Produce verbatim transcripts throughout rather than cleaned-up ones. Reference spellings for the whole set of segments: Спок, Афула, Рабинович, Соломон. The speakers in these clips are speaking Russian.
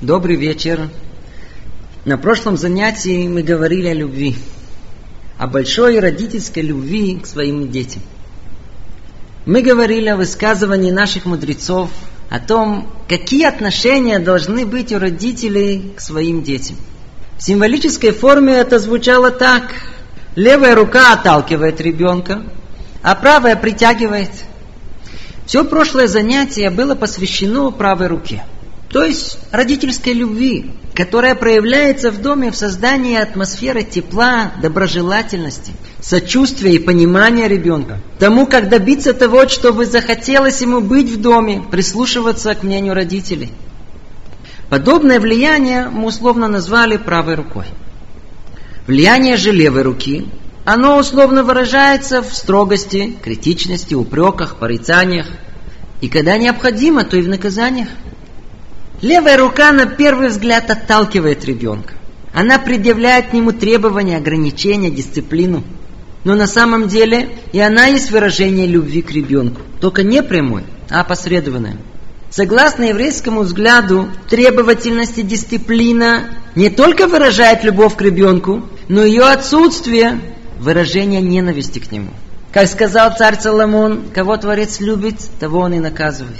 Добрый вечер. На прошлом занятии мы говорили о любви, о большой родительской любви к своим детям. Мы говорили о высказывании наших мудрецов о том, какие отношения должны быть у родителей к своим детям. В символической форме это звучало так. Левая рука отталкивает ребенка, а правая притягивает. Все прошлое занятие было посвящено правой руке. То есть родительской любви, которая проявляется в доме в создании атмосферы тепла, доброжелательности, сочувствия и понимания ребенка. Тому, как добиться того, чтобы захотелось ему быть в доме, прислушиваться к мнению родителей. Подобное влияние мы условно назвали правой рукой. Влияние же левой руки, оно условно выражается в строгости, критичности, упреках, порицаниях. И когда необходимо, то и в наказаниях. Левая рука на первый взгляд отталкивает ребенка. Она предъявляет к нему требования, ограничения, дисциплину. Но на самом деле и она есть выражение любви к ребенку. Только не прямой, а опосредованное. Согласно еврейскому взгляду, требовательность и дисциплина не только выражает любовь к ребенку, но ее отсутствие – выражение ненависти к нему. Как сказал царь Соломон, кого Творец любит, того он и наказывает.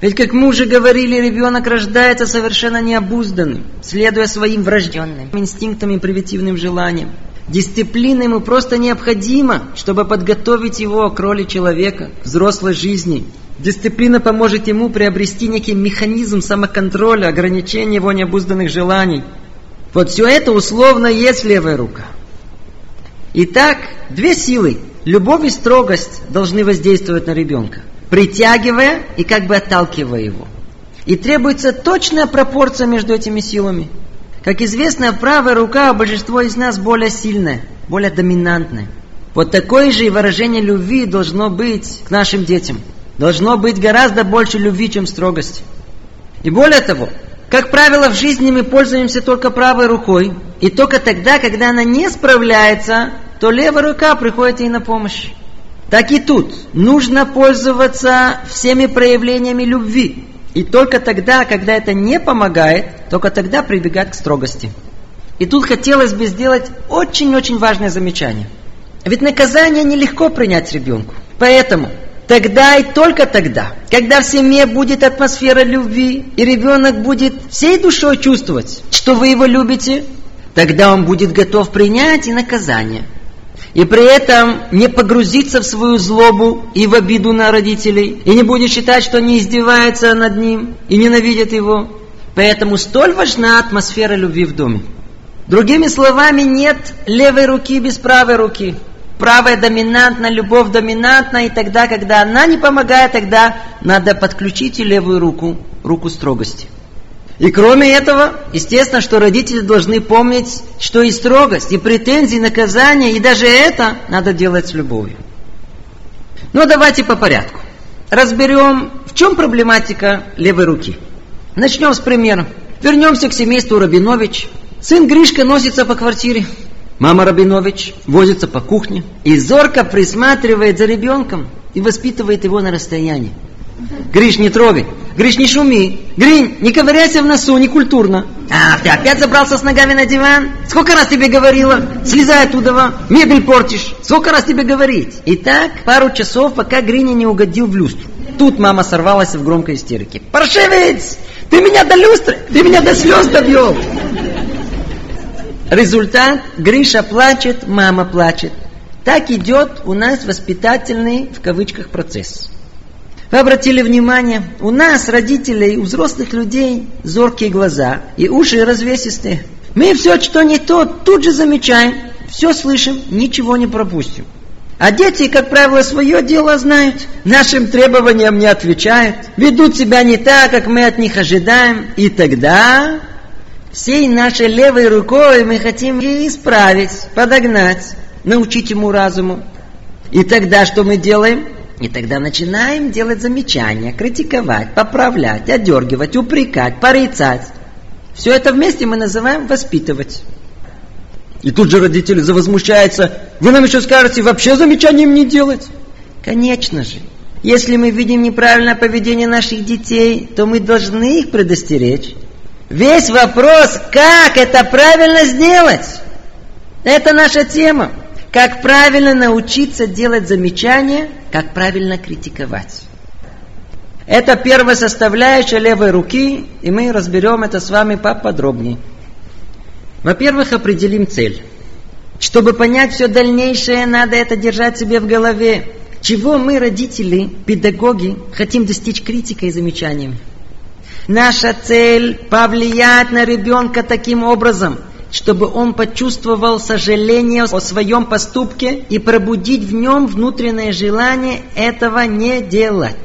Ведь, как мы уже говорили, ребенок рождается совершенно необузданным, следуя своим врожденным инстинктам и примитивным желаниям. Дисциплина ему просто необходима, чтобы подготовить его к роли человека, к взрослой жизни. Дисциплина поможет ему приобрести некий механизм самоконтроля, ограничения его необузданных желаний. Вот все это условно есть левая рука. Итак, две силы, любовь и строгость, должны воздействовать на ребенка, притягивая и как бы отталкивая его. И требуется точная пропорция между этими силами. Как известно, правая рука у большинства из нас более сильная, более доминантная. Вот такое же и выражение любви должно быть к нашим детям. Должно быть гораздо больше любви, чем строгости. И более того, как правило, в жизни мы пользуемся только правой рукой. И только тогда, когда она не справляется, то левая рука приходит ей на помощь. Так и тут нужно пользоваться всеми проявлениями любви. И только тогда, когда это не помогает, только тогда прибегать к строгости. И тут хотелось бы сделать очень-очень важное замечание. Ведь наказание нелегко принять ребенку. Поэтому тогда и только тогда, когда в семье будет атмосфера любви, и ребенок будет всей душой чувствовать, что вы его любите, тогда он будет готов принять и наказание. И при этом не погрузиться в свою злобу и в обиду на родителей, и не будет считать, что они издеваются над ним и ненавидят его. Поэтому столь важна атмосфера любви в доме. Другими словами, нет левой руки без правой руки. Правая доминантна, любовь доминантна, и тогда, когда она не помогает, тогда надо подключить и левую руку, руку строгости. И кроме этого, естественно, что родители должны помнить, что и строгость, и претензии, и наказания, и даже это надо делать с любовью. Но давайте по порядку. Разберем, в чем проблематика левой руки. Начнем с примера. Вернемся к семейству Рабинович. Сын Гришка носится по квартире. Мама Рабинович возится по кухне и зорко присматривает за ребенком и воспитывает его на расстоянии. Гриш, не трогай. Гриш, не шуми. Гринь, не ковыряйся в носу, некультурно. А, ты опять забрался с ногами на диван? Сколько раз тебе говорила? Слезай оттуда, мебель портишь. Сколько раз тебе говорить? И так пару часов, пока Гриня не угодил в люстру. Тут мама сорвалась в громкой истерике. Паршивец! Ты меня до люстры, ты меня до слез довел. Результат: Гриша плачет, мама плачет. Так идет у нас воспитательный, в кавычках, процесс. Вы обратили внимание, у нас, родителей, у взрослых людей, зоркие глаза и уши развесистые. Мы все, что не то, тут же замечаем, все слышим, ничего не пропустим. А дети, как правило, свое дело знают, нашим требованиям не отвечают, ведут себя не так, как мы от них ожидаем. И тогда всей нашей левой рукой мы хотим и исправить, подогнать, научить ему разуму. И тогда что мы делаем? И тогда начинаем делать замечания, критиковать, поправлять, одергивать, упрекать, порицать. Все это вместе мы называем воспитывать. И тут же родители завозмущаются. Вы нам еще скажете, вообще замечаний не делать? Конечно же. Если мы видим неправильное поведение наших детей, то мы должны их предостеречь. Весь вопрос, как это правильно сделать. Это наша тема. Как правильно научиться делать замечания, как правильно критиковать. Это первая составляющая левой руки, и мы разберем это с вами поподробнее. Во-первых, определим цель. Чтобы понять все дальнейшее, надо это держать себе в голове. Чего мы, родители, педагоги, хотим достичь критикой и замечаниями? Наша цель – повлиять на ребенка таким образом, чтобы он почувствовал сожаление о своем поступке и пробудить в нем внутреннее желание этого не делать.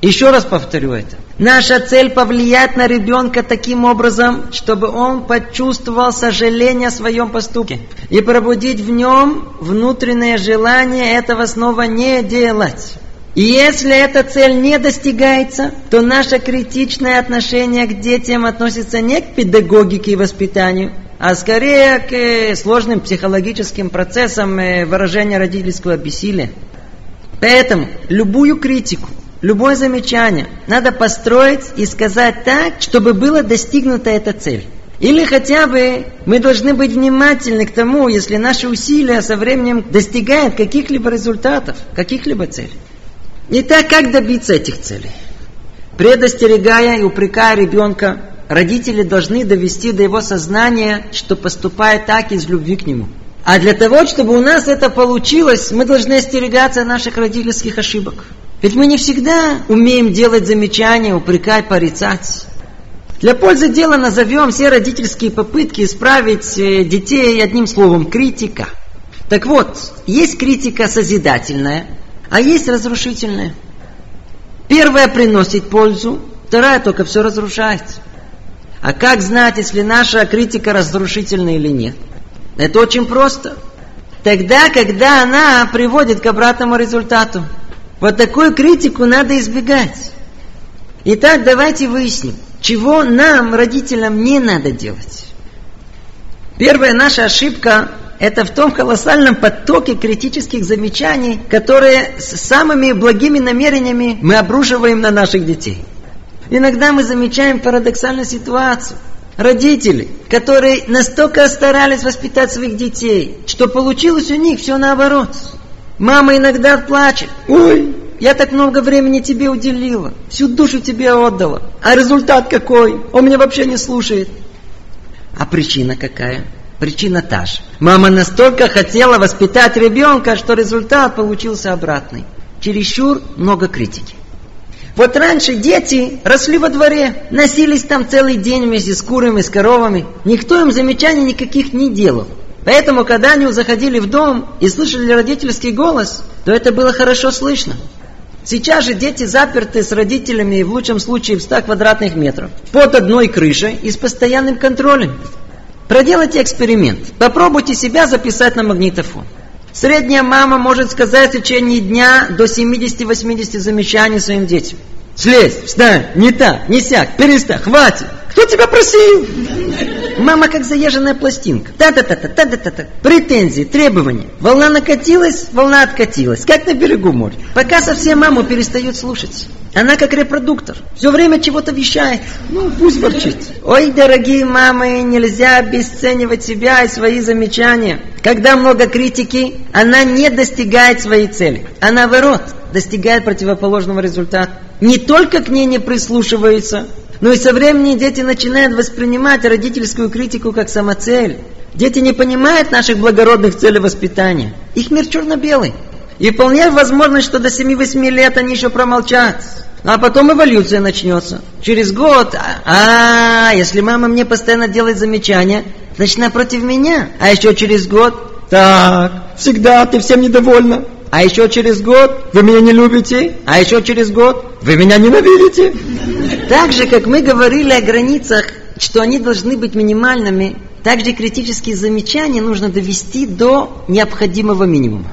Еще раз повторю это. Наша цель повлиять на ребенка таким образом, чтобы он почувствовал сожаление о своем поступке и пробудить в нем внутреннее желание этого снова не делать. И если эта цель не достигается, то наше критичное отношение к детям относится не к педагогике и воспитанию, а скорее к сложным психологическим процессам выражения родительского бессилия. Поэтому любую критику, любое замечание надо построить и сказать так, чтобы была достигнута эта цель. Или хотя бы мы должны быть внимательны к тому, если наши усилия со временем достигают каких-либо результатов, каких-либо целей. Итак, как добиться этих целей? Предостерегая и упрекая ребенка, родители должны довести до его сознания, что поступает так из любви к нему. А для того, чтобы у нас это получилось, мы должны остерегаться наших родительских ошибок. Ведь мы не всегда умеем делать замечания, упрекать, порицать. Для пользы дела назовем все родительские попытки исправить детей одним словом – критика. Так вот, есть критика созидательная, а есть разрушительная. Первая приносит пользу, вторая только все разрушает. А как знать, если наша критика разрушительна или нет? Это очень просто. Тогда, когда она приводит к обратному результату. Вот такую критику надо избегать. Итак, давайте выясним, чего нам, родителям, не надо делать. Первая наша ошибка – это в том колоссальном потоке критических замечаний, которые с самыми благими намерениями мы обрушиваем на наших детей. Иногда мы замечаем парадоксальную ситуацию. Родители, которые настолько старались воспитать своих детей, что получилось у них все наоборот. Мама иногда плачет. Ой, я так много времени тебе уделила, всю душу тебе отдала. А результат какой? Он меня вообще не слушает. А причина какая? Причина та же. Мама настолько хотела воспитать ребенка, что результат получился обратный. Чересчур много критики. Вот раньше дети росли во дворе, носились там целый день вместе с курами, с коровами. Никто им замечаний никаких не делал. Поэтому, когда они заходили в дом и слышали родительский голос, то это было хорошо слышно. Сейчас же дети заперты с родителями в лучшем случае в ста квадратных метрах, под одной крышей и с постоянным контролем. Проделайте эксперимент. Попробуйте себя записать на магнитофон. Средняя мама может сказать в течение дня до семидесяти-восьмидесяти замечаний своим детям. Слезь, встань, не так, не сяк, перестань, хватит. Кто тебя просил? Мама как заезженная пластинка. Та-та-та-та, та-та-та-та. Претензии, требования. Волна накатилась, волна откатилась. Как на берегу моря. Пока совсем маму перестают слушать. Она как репродуктор. Все время чего-то вещает. Ну, пусть ворчит. Ой, дорогие мамы, нельзя обесценивать себя и свои замечания. Когда много критики, она не достигает своей цели. А наоборот, достигает противоположного результата. Не только к ней не прислушиваются, но и со временем дети начинают воспринимать родительскую критику как самоцель. Дети не понимают наших благородных целей воспитания. Их мир черно-белый. И вполне возможно, что до семи-восьми лет они еще промолчат. А потом эволюция начнется. Через год, а если мама мне постоянно делает замечания, значит она против меня. А еще через год, так, всегда ты всем недовольна. А еще через год вы меня не любите, а еще через год вы меня ненавидите. Так же, как мы говорили о границах, что они должны быть минимальными, также критические замечания нужно довести до необходимого минимума.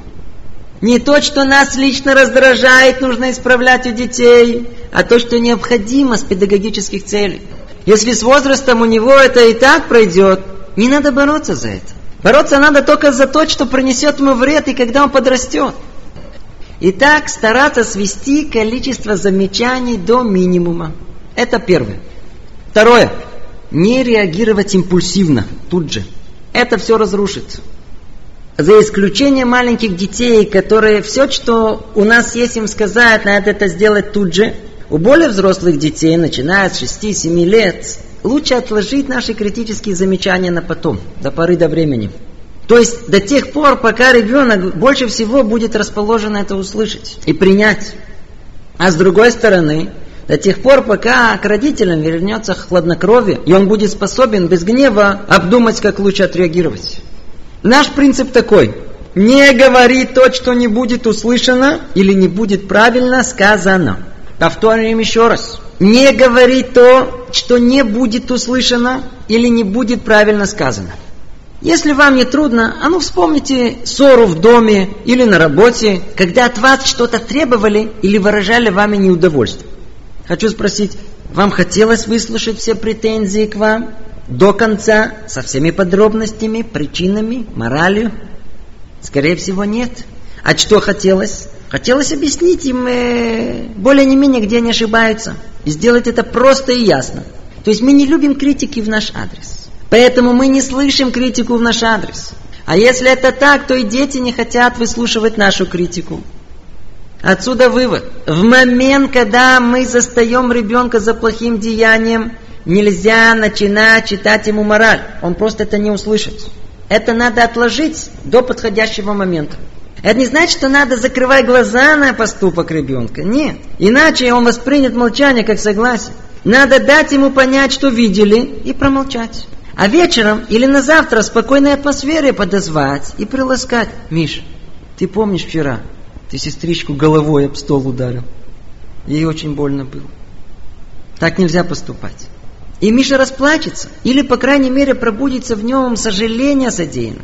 Не то, что нас лично раздражает, нужно исправлять у детей, а то, что необходимо с педагогических целей. Если с возрастом у него это и так пройдет, не надо бороться за это. Бороться надо только за то, что принесет ему вред, и когда он подрастет. Итак, стараться свести количество замечаний до минимума. Это первое. Второе. Не реагировать импульсивно, тут же. Это все разрушит. За исключением маленьких детей, которые все, что у нас есть, им сказать, надо это сделать тут же. У более взрослых детей, начиная с шести-семи лет, лучше отложить наши критические замечания на потом, до поры до времени. То есть до тех пор, пока ребенок больше всего будет расположен это услышать и принять. А с другой стороны, до тех пор, пока к родителям вернется хладнокровие, и он будет способен без гнева обдумать, как лучше отреагировать. Наш принцип такой. Не говори то, что не будет услышано или не будет правильно сказано. Повторим еще раз. Не говори то, что не будет услышано или не будет правильно сказано. Если вам не трудно, а ну вспомните ссору в доме или на работе, когда от вас что-то требовали или выражали вами неудовольствие. Хочу спросить, вам хотелось выслушать все претензии к вам до конца, со всеми подробностями, причинами, моралью? Скорее всего, нет. А что хотелось? Хотелось объяснить им э, более не менее, где они ошибаются. И сделать это просто и ясно. То есть мы не любим критики в наш адрес. Поэтому мы не слышим критику в наш адрес. А если это так, то и дети не хотят выслушивать нашу критику. Отсюда вывод. В момент, когда мы застаем ребенка за плохим деянием, нельзя начинать читать ему мораль. Он просто это не услышит. Это надо отложить до подходящего момента. Это не значит, что надо закрывать глаза на поступок ребенка. Нет. Иначе он воспримет молчание как согласие. Надо дать ему понять, что видели, и промолчать. А вечером или на завтра в спокойной атмосфере подозвать и приласкать. Миш, ты помнишь вчера? Ты сестричку головой об стол ударил. Ей очень больно было. Так нельзя поступать. И Миша расплачется, или, по крайней мере, пробудится в нем сожаление о содеянном.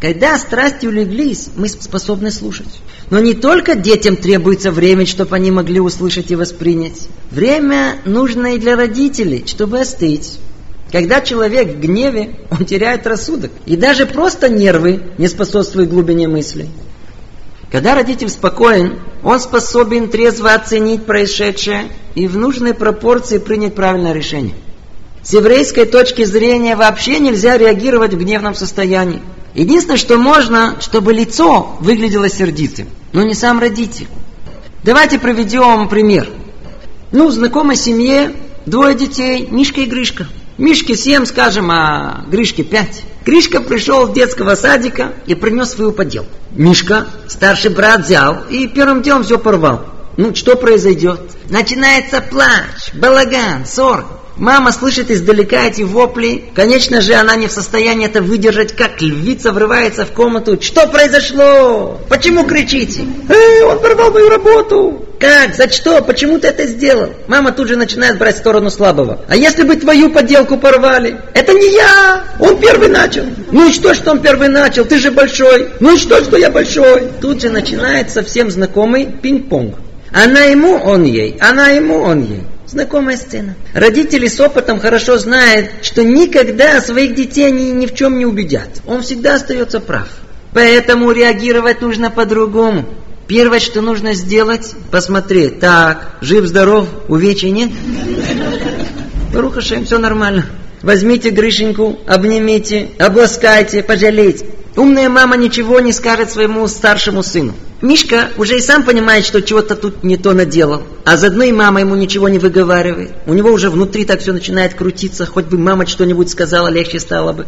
Когда страсти улеглись, мы способны слушать. Но не только детям требуется время, чтобы они могли услышать и воспринять. Время нужно и для родителей, чтобы остыть. Когда человек в гневе, он теряет рассудок. И даже просто нервы не способствуют глубине мысли. Когда родитель спокоен, он способен трезво оценить происшедшее и в нужной пропорции принять правильное решение. С еврейской точки зрения вообще нельзя реагировать в гневном состоянии. Единственное, что можно, чтобы лицо выглядело сердитым, но не сам родитель. Давайте приведем пример. Ну, в знакомой семье двое детей, Мишка и Гришка. Мишке семь, скажем, а Гришке пять. Гришка пришел с детского садика и принес свою поделку. Мишка, старший брат, взял и первым делом все порвал. Ну, что произойдет? Начинается плач, балаган, ссор. Мама слышит издалека эти вопли. Конечно же, она не в состоянии это выдержать, как львица врывается в комнату. Что произошло? Почему кричите? Эй, он порвал мою работу! Как? За что? Почему ты это сделал? Мама тут же начинает брать сторону слабого. А если бы твою поделку порвали? Это не я! Он первый начал! Ну и что, что он первый начал? Ты же большой! Ну и что, что я большой! Тут же начинается всем знакомый пинг-понг. Она ему, он ей. Она ему, он ей. Знакомая сцена. Родители с опытом хорошо знают, что никогда своих детей они ни в чем не убедят. Он всегда остается прав. Поэтому реагировать нужно по-другому. Первое, что нужно сделать, посмотреть. Так, жив-здоров, увечий нет? Барух Ашем, все нормально. Возьмите Гришеньку, обнимите, обласкайте, пожалейте. Умная мама ничего не скажет своему старшему сыну. Мишка уже и сам понимает, что чего-то тут не то наделал. А заодно и мама ему ничего не выговаривает. У него уже внутри так все начинает крутиться. Хоть бы мама что-нибудь сказала, легче стало бы.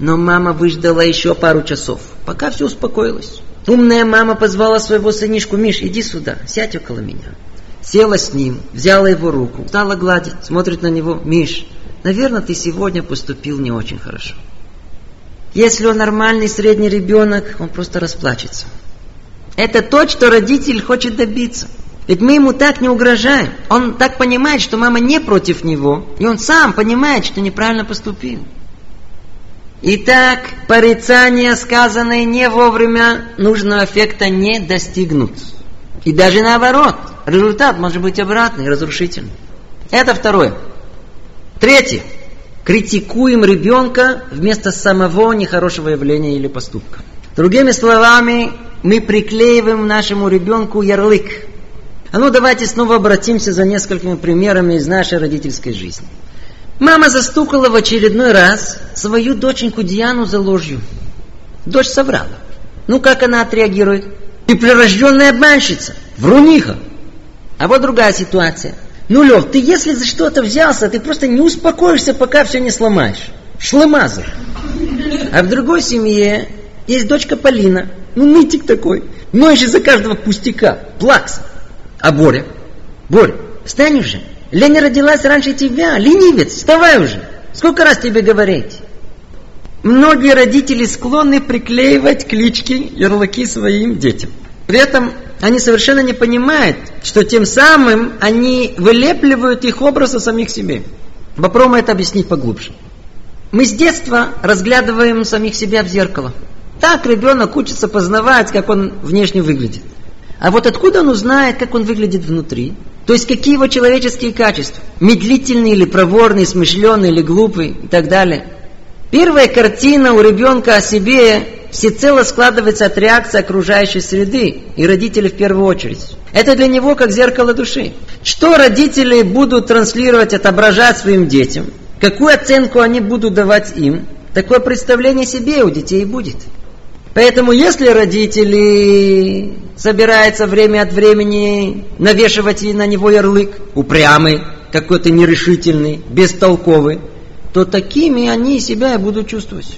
Но мама выждала еще пару часов, пока все успокоилось. Умная мама позвала своего сынишку. Миш, иди сюда, сядь около меня. Села с ним, взяла его руку, стала гладить, смотрит на него. Миш, наверное, ты сегодня поступил не очень хорошо. Если он нормальный средний ребенок, он просто расплачется. Это то, что родитель хочет добиться. Ведь мы ему так не угрожаем. Он так понимает, что мама не против него. И он сам понимает, что неправильно поступил. Итак, порицания, сказанные не вовремя, нужного эффекта не достигнут. И даже наоборот. Результат может быть обратный, разрушительный. Это второе. Третье. Критикуем ребенка вместо самого нехорошего явления или поступка. Другими словами, мы приклеиваем нашему ребенку ярлык. А ну давайте снова обратимся за несколькими примерами из нашей родительской жизни. Мама застукала в очередной раз свою доченьку Диану за ложью. Дочь соврала. Ну, как она отреагирует? Ты прирожденная обманщица, вруниха. А вот другая ситуация. Ну, Лев, ты если за что-то взялся, ты просто не успокоишься, пока все не сломаешь. Шлымазы. А в другой семье есть дочка Полина. Ну, нытик такой. Но еще за каждого пустяка. Плакса. А Боря? Боря, встань уже. Лена родилась раньше тебя. Ленивец, вставай уже. Сколько раз тебе говорить? Многие родители склонны приклеивать клички, ярлыки своим детям. При этом они совершенно не понимают, что тем самым они вылепливают их образы самих себе. Попробуем это объяснить поглубже. Мы с детства разглядываем самих себя в зеркало. Так ребенок учится познавать, как он внешне выглядит. А вот откуда он узнает, как он выглядит внутри? То есть какие его человеческие качества? Медлительный или проворный, смышленый или глупый и так далее. Первая картина у ребенка о себе всецело складывается от реакции окружающей среды и родителей в первую очередь. Это для него как зеркало души. Что родители будут транслировать, отображать своим детям, какую оценку они будут давать им, такое представление себе у детей будет. Поэтому если родители собираются время от времени навешивать на него ярлык, упрямый, какой-то нерешительный, бестолковый, то такими они себя и будут чувствовать.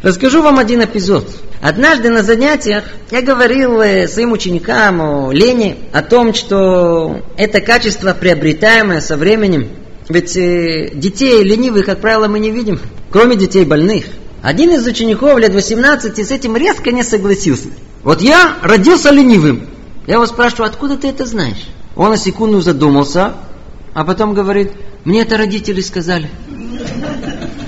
Расскажу вам один эпизод. Однажды на занятиях я говорил своим ученикам о лени, о том, что это качество, приобретаемое со временем. Ведь детей ленивых, как правило, мы не видим, кроме детей больных. Один из учеников лет восемнадцати с этим резко не согласился. Вот я родился ленивым. Я его спрашиваю, откуда ты это знаешь? Он на секунду задумался, а потом говорит, мне это родители сказали.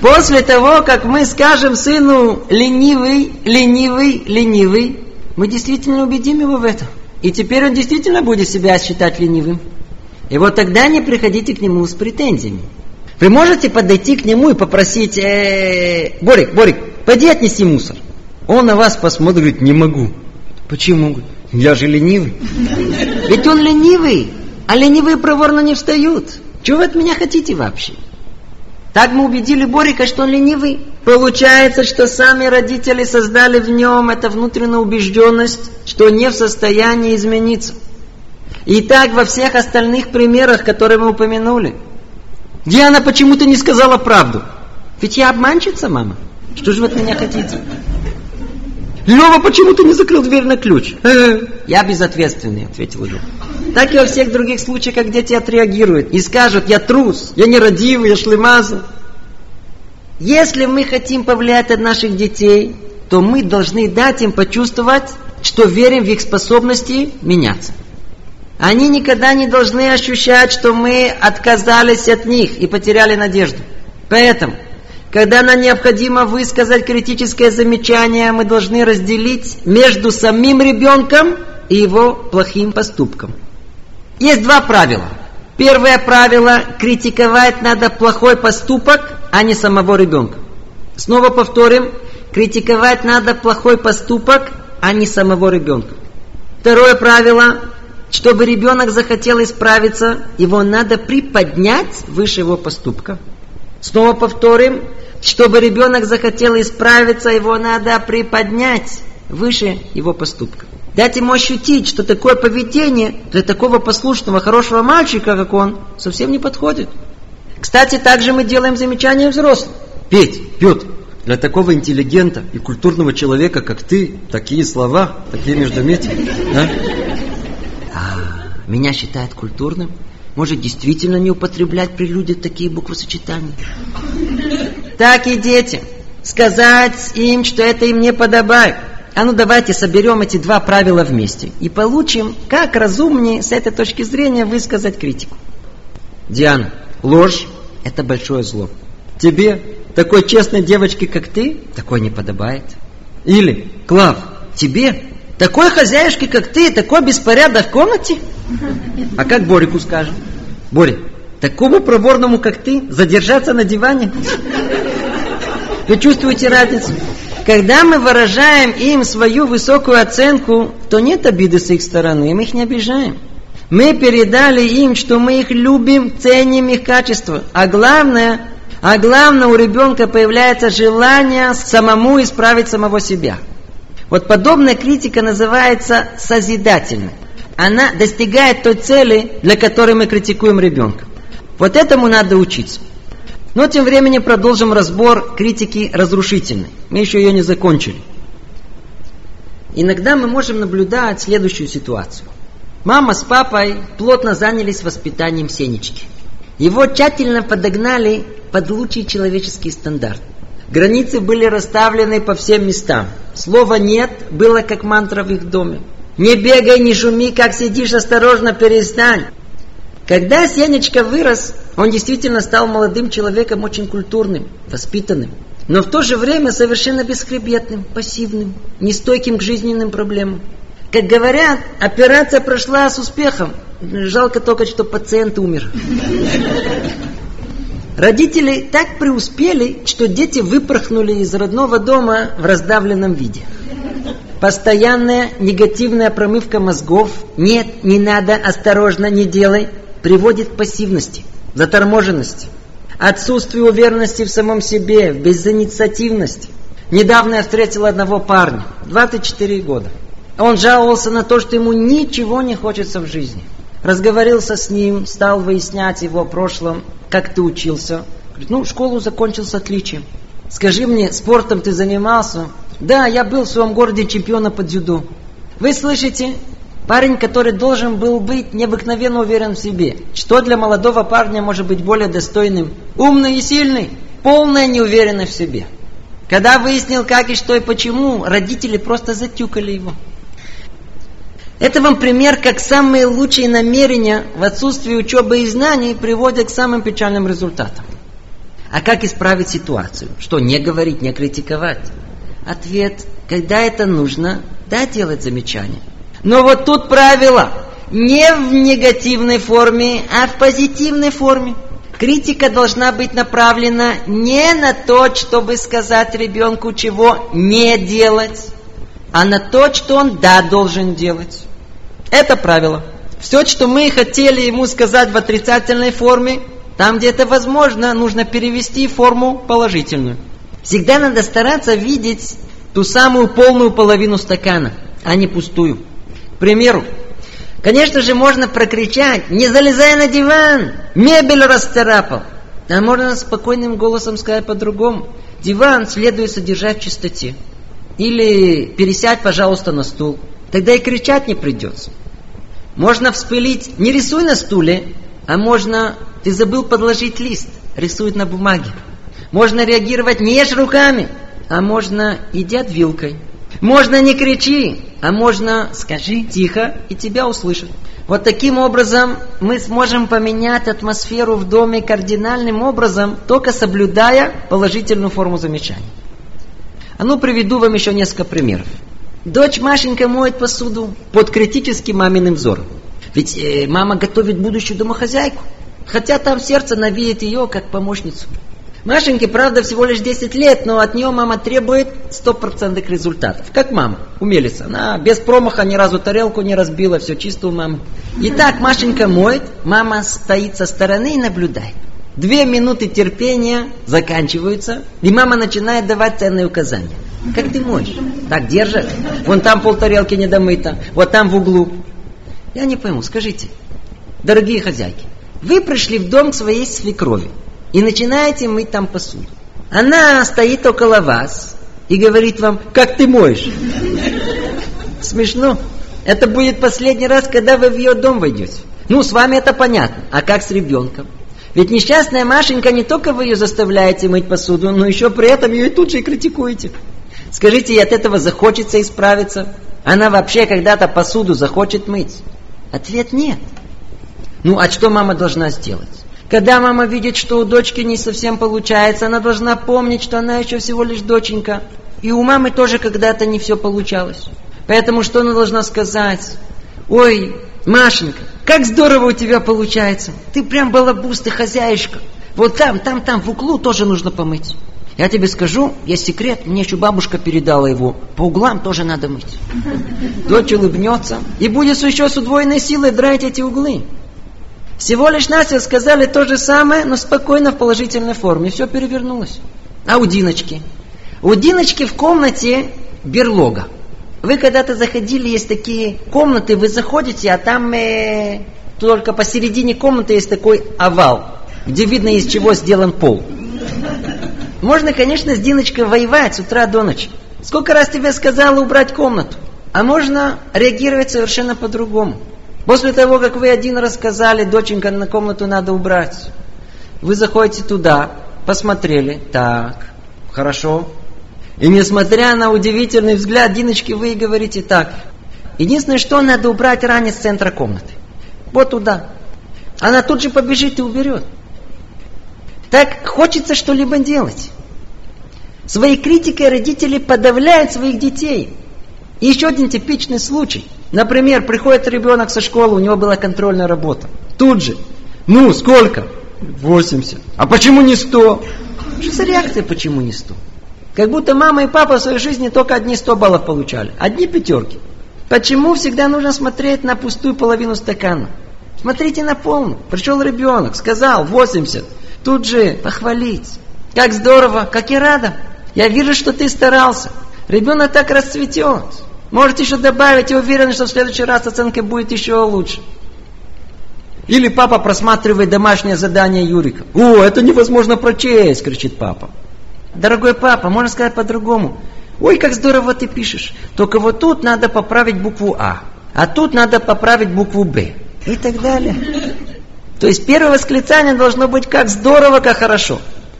После того, как мы скажем сыну «ленивый, ленивый, ленивый», мы действительно убедим его в этом. И теперь он действительно будет себя считать ленивым. И вот тогда не приходите к нему с претензиями. Вы можете подойти к нему и попросить: «Э, Борик, Борик, пойди отнеси мусор». Он на вас посмотрит, говорит, не могу. Почему? Я же ленивый. Ведь он ленивый, а ленивые проворно не встают. Чего вы от меня хотите вообще? Так мы убедили Борика, что он ленивый. Получается, что сами родители создали в нем эту внутреннюю убежденность, что не в состоянии измениться. И так во всех остальных примерах, которые мы упомянули. Диана почему-то не сказала правду. Ведь я обманщица, мама. Что же вы от меня хотите? Лёва почему-то не закрыл дверь на ключ. Я безответственный, ответил Лёва. Так и во всех других случаях, как дети отреагируют и скажут, я трус, я нерадивый, я шлемаза. Если мы хотим повлиять от наших детей, то мы должны дать им почувствовать, что верим в их способности меняться. Они никогда не должны ощущать, что мы отказались от них и потеряли надежду. Поэтому, когда нам необходимо высказать критическое замечание, мы должны разделить между самим ребенком и его плохим поступком. Есть два правила. Первое правило – критиковать надо плохой поступок, а не самого ребенка. Снова повторим – критиковать надо плохой поступок, а не самого ребенка. Второе правило – чтобы ребенок захотел исправиться, его надо приподнять выше его поступка. Снова повторим. Чтобы ребенок захотел исправиться, его надо приподнять выше его поступка. Дать ему ощутить, что такое поведение для такого послушного, хорошего мальчика, как он, совсем не подходит. Кстати, также мы делаем замечания взрослым. Петь, Петр, для такого интеллигента и культурного человека, как ты, такие слова, такие междометия, да? Меня считают культурным, может действительно не употреблять при людях такие буквосочетания. Так и дети. Сказать им, что это им не подобает. А ну давайте соберем эти два правила вместе и получим, как разумнее с этой точки зрения высказать критику. Диана, ложь – это большое зло. Тебе, такой честной девочке, как ты, такое не подобает. Или, Клав, тебе... Такой хозяюшки, как ты, такой беспорядок в комнате? А как Борику скажем? Боря, такому проворному, как ты, задержаться на диване? Вы чувствуете разницу? Когда мы выражаем им свою высокую оценку, то нет обиды с их стороны, мы их не обижаем. Мы передали им, что мы их любим, ценим их качества. А главное, а главное, у ребенка появляется желание самому исправить самого себя. Вот подобная критика называется созидательной. Она достигает той цели, для которой мы критикуем ребенка. Вот этому надо учиться. Но тем временем продолжим разбор критики разрушительной. Мы еще ее не закончили. Иногда мы можем наблюдать следующую ситуацию. Мама с папой плотно занялись воспитанием Сенечки. Его тщательно подогнали под лучшие человеческие стандарты. Границы были расставлены по всем местам. Слово «нет» было как мантра в их доме. «Не бегай, не шуми, как сидишь, осторожно, перестань». Когда Сенечка вырос, он действительно стал молодым человеком, очень культурным, воспитанным. Но в то же время совершенно бесхребетным, пассивным, нестойким к жизненным проблемам. Как говорят, операция прошла с успехом. Жалко только, что пациент умер. Родители так преуспели, что дети выпорхнули из родного дома в раздавленном виде. Постоянная негативная промывка мозгов «нет, не надо, осторожно, не делай» приводит к пассивности, заторможенности, отсутствию уверенности в самом себе, в безинициативности. Недавно я встретил одного парня, двадцать четыре года. Он жаловался на то, что ему ничего не хочется в жизни. Разговорился с ним, стал выяснять его прошлом, как ты учился. Говорит, ну, школу закончил с отличием. Скажи мне, спортом ты занимался? Да, я был в своем городе чемпионом по дзюдо. Вы слышите? Парень, который должен был быть необыкновенно уверен в себе. Что для молодого парня может быть более достойным? Умный и сильный, полная неуверенность в себе. Когда выяснил, как и что и почему, родители просто затюкали его. Это вам пример, как самые лучшие намерения в отсутствии учебы и знаний приводят к самым печальным результатам. А как исправить ситуацию? Что, не говорить, не критиковать? Ответ, когда это нужно, да, делать замечания. Но вот тут правило, не в негативной форме, а в позитивной форме. Критика должна быть направлена не на то, чтобы сказать ребенку, чего не делать, а на то, что он да должен делать. Это правило. Все, что мы хотели ему сказать в отрицательной форме, там, где это возможно, нужно перевести в форму положительную. Всегда надо стараться видеть ту самую полную половину стакана, а не пустую. К примеру, конечно же, можно прокричать: «Не залезай на диван! Мебель расцарапал!» А можно спокойным голосом сказать по-другому: «Диван следует содержать в чистоте». Или «пересядь, пожалуйста, на стул». Тогда и кричать не придется. Можно вспылить: «Не рисуй на стуле», а можно: «Ты забыл подложить лист», рисует на бумаге. Можно реагировать: «Не ешь руками», а можно: «Иди от вилкой». Можно: «Не кричи», а можно: «Скажи тихо, и тебя услышат». Вот таким образом мы сможем поменять атмосферу в доме кардинальным образом, только соблюдая положительную форму замечаний. А ну, приведу вам еще несколько примеров. Дочь Машенька моет посуду под критическим маминым взором. Ведь э, мама готовит будущую домохозяйку, хотя там сердце навеет ее как помощницу. Машеньке, правда, всего лишь десять лет, но от нее мама требует сто процентов результатов. Как мама, умелица. Она без промаха ни разу тарелку не разбила, все чисто у мамы. Итак, Машенька моет, мама стоит со стороны и наблюдает. Две минуты терпения заканчиваются, и мама начинает давать ценные указания. Как ты моешь? Так держишь? Вон там полтарелки недомыто, вот там в углу. Я не пойму, скажите, дорогие хозяйки, вы пришли в дом к своей свекрови и начинаете мыть там посуду. Она стоит около вас и говорит вам: «Как ты моешь?» Смешно. Это будет последний раз, когда вы в ее дом войдете. Ну, с вами это понятно. А как с ребенком? Ведь несчастная Машенька, не только вы ее заставляете мыть посуду, но еще при этом ее и тут же и критикуете. Скажите, ей от этого захочется исправиться? Она вообще когда-то посуду захочет мыть? Ответ – нет. Ну, а что мама должна сделать? Когда мама видит, что у дочки не совсем получается, она должна помнить, что она еще всего лишь доченька. И у мамы тоже когда-то не все получалось. Поэтому что она должна сказать? «Ой, Машенька, как здорово у тебя получается! Ты прям балабуз, ты хозяюшка! Вот там, там, там, в углу тоже нужно помыть!» Я тебе скажу, есть секрет, мне еще бабушка передала его. По углам тоже надо мыть. Дочь улыбнется и будет еще с удвоенной силой драть эти углы. Всего лишь Настя сказали то же самое, но спокойно в положительной форме. Все перевернулось. А у Диночки? У Диночки в комнате берлога. Вы когда-то заходили, есть такие комнаты, вы заходите, а там э, только посередине комнаты есть такой овал, где видно, из чего сделан пол. Можно, конечно, с Диночкой воевать с утра до ночи. Сколько раз тебе сказала убрать комнату? А можно реагировать совершенно по-другому. После того, как вы один раз сказали, доченька, на комнату надо убрать, вы заходите туда, посмотрели, так, хорошо. И несмотря на удивительный взгляд Диночки, вы и говорите так. Единственное, что надо убрать ранец центра комнаты. Вот туда. Она тут же побежит и уберет. Так хочется что-либо делать. Своей критикой родители подавляют своих детей. И еще один типичный случай. Например, приходит ребенок со школы, у него была контрольная работа. Тут же. Ну, сколько? восемьдесят. А почему не сто? Что за реакция, почему не сто? Как будто мама и папа в своей жизни только одни сто баллов получали. Одни пятерки. Почему всегда нужно смотреть на пустую половину стакана? Смотрите на полную. Пришел ребенок, сказал восемьдесят. Тут же похвалить. Как здорово, как и рада. Я вижу, что ты старался. Ребенок так расцветет. Можете еще добавить, я уверен, что в следующий раз оценка будет еще лучше. Или папа просматривает домашнее задание Юрика. О, это невозможно прочесть, кричит папа. Дорогой папа, можно сказать по-другому. Ой, как здорово ты пишешь. Только вот тут надо поправить букву А. А тут надо поправить букву Б. И так далее. То есть первое восклицание должно быть как здорово, как хорошо.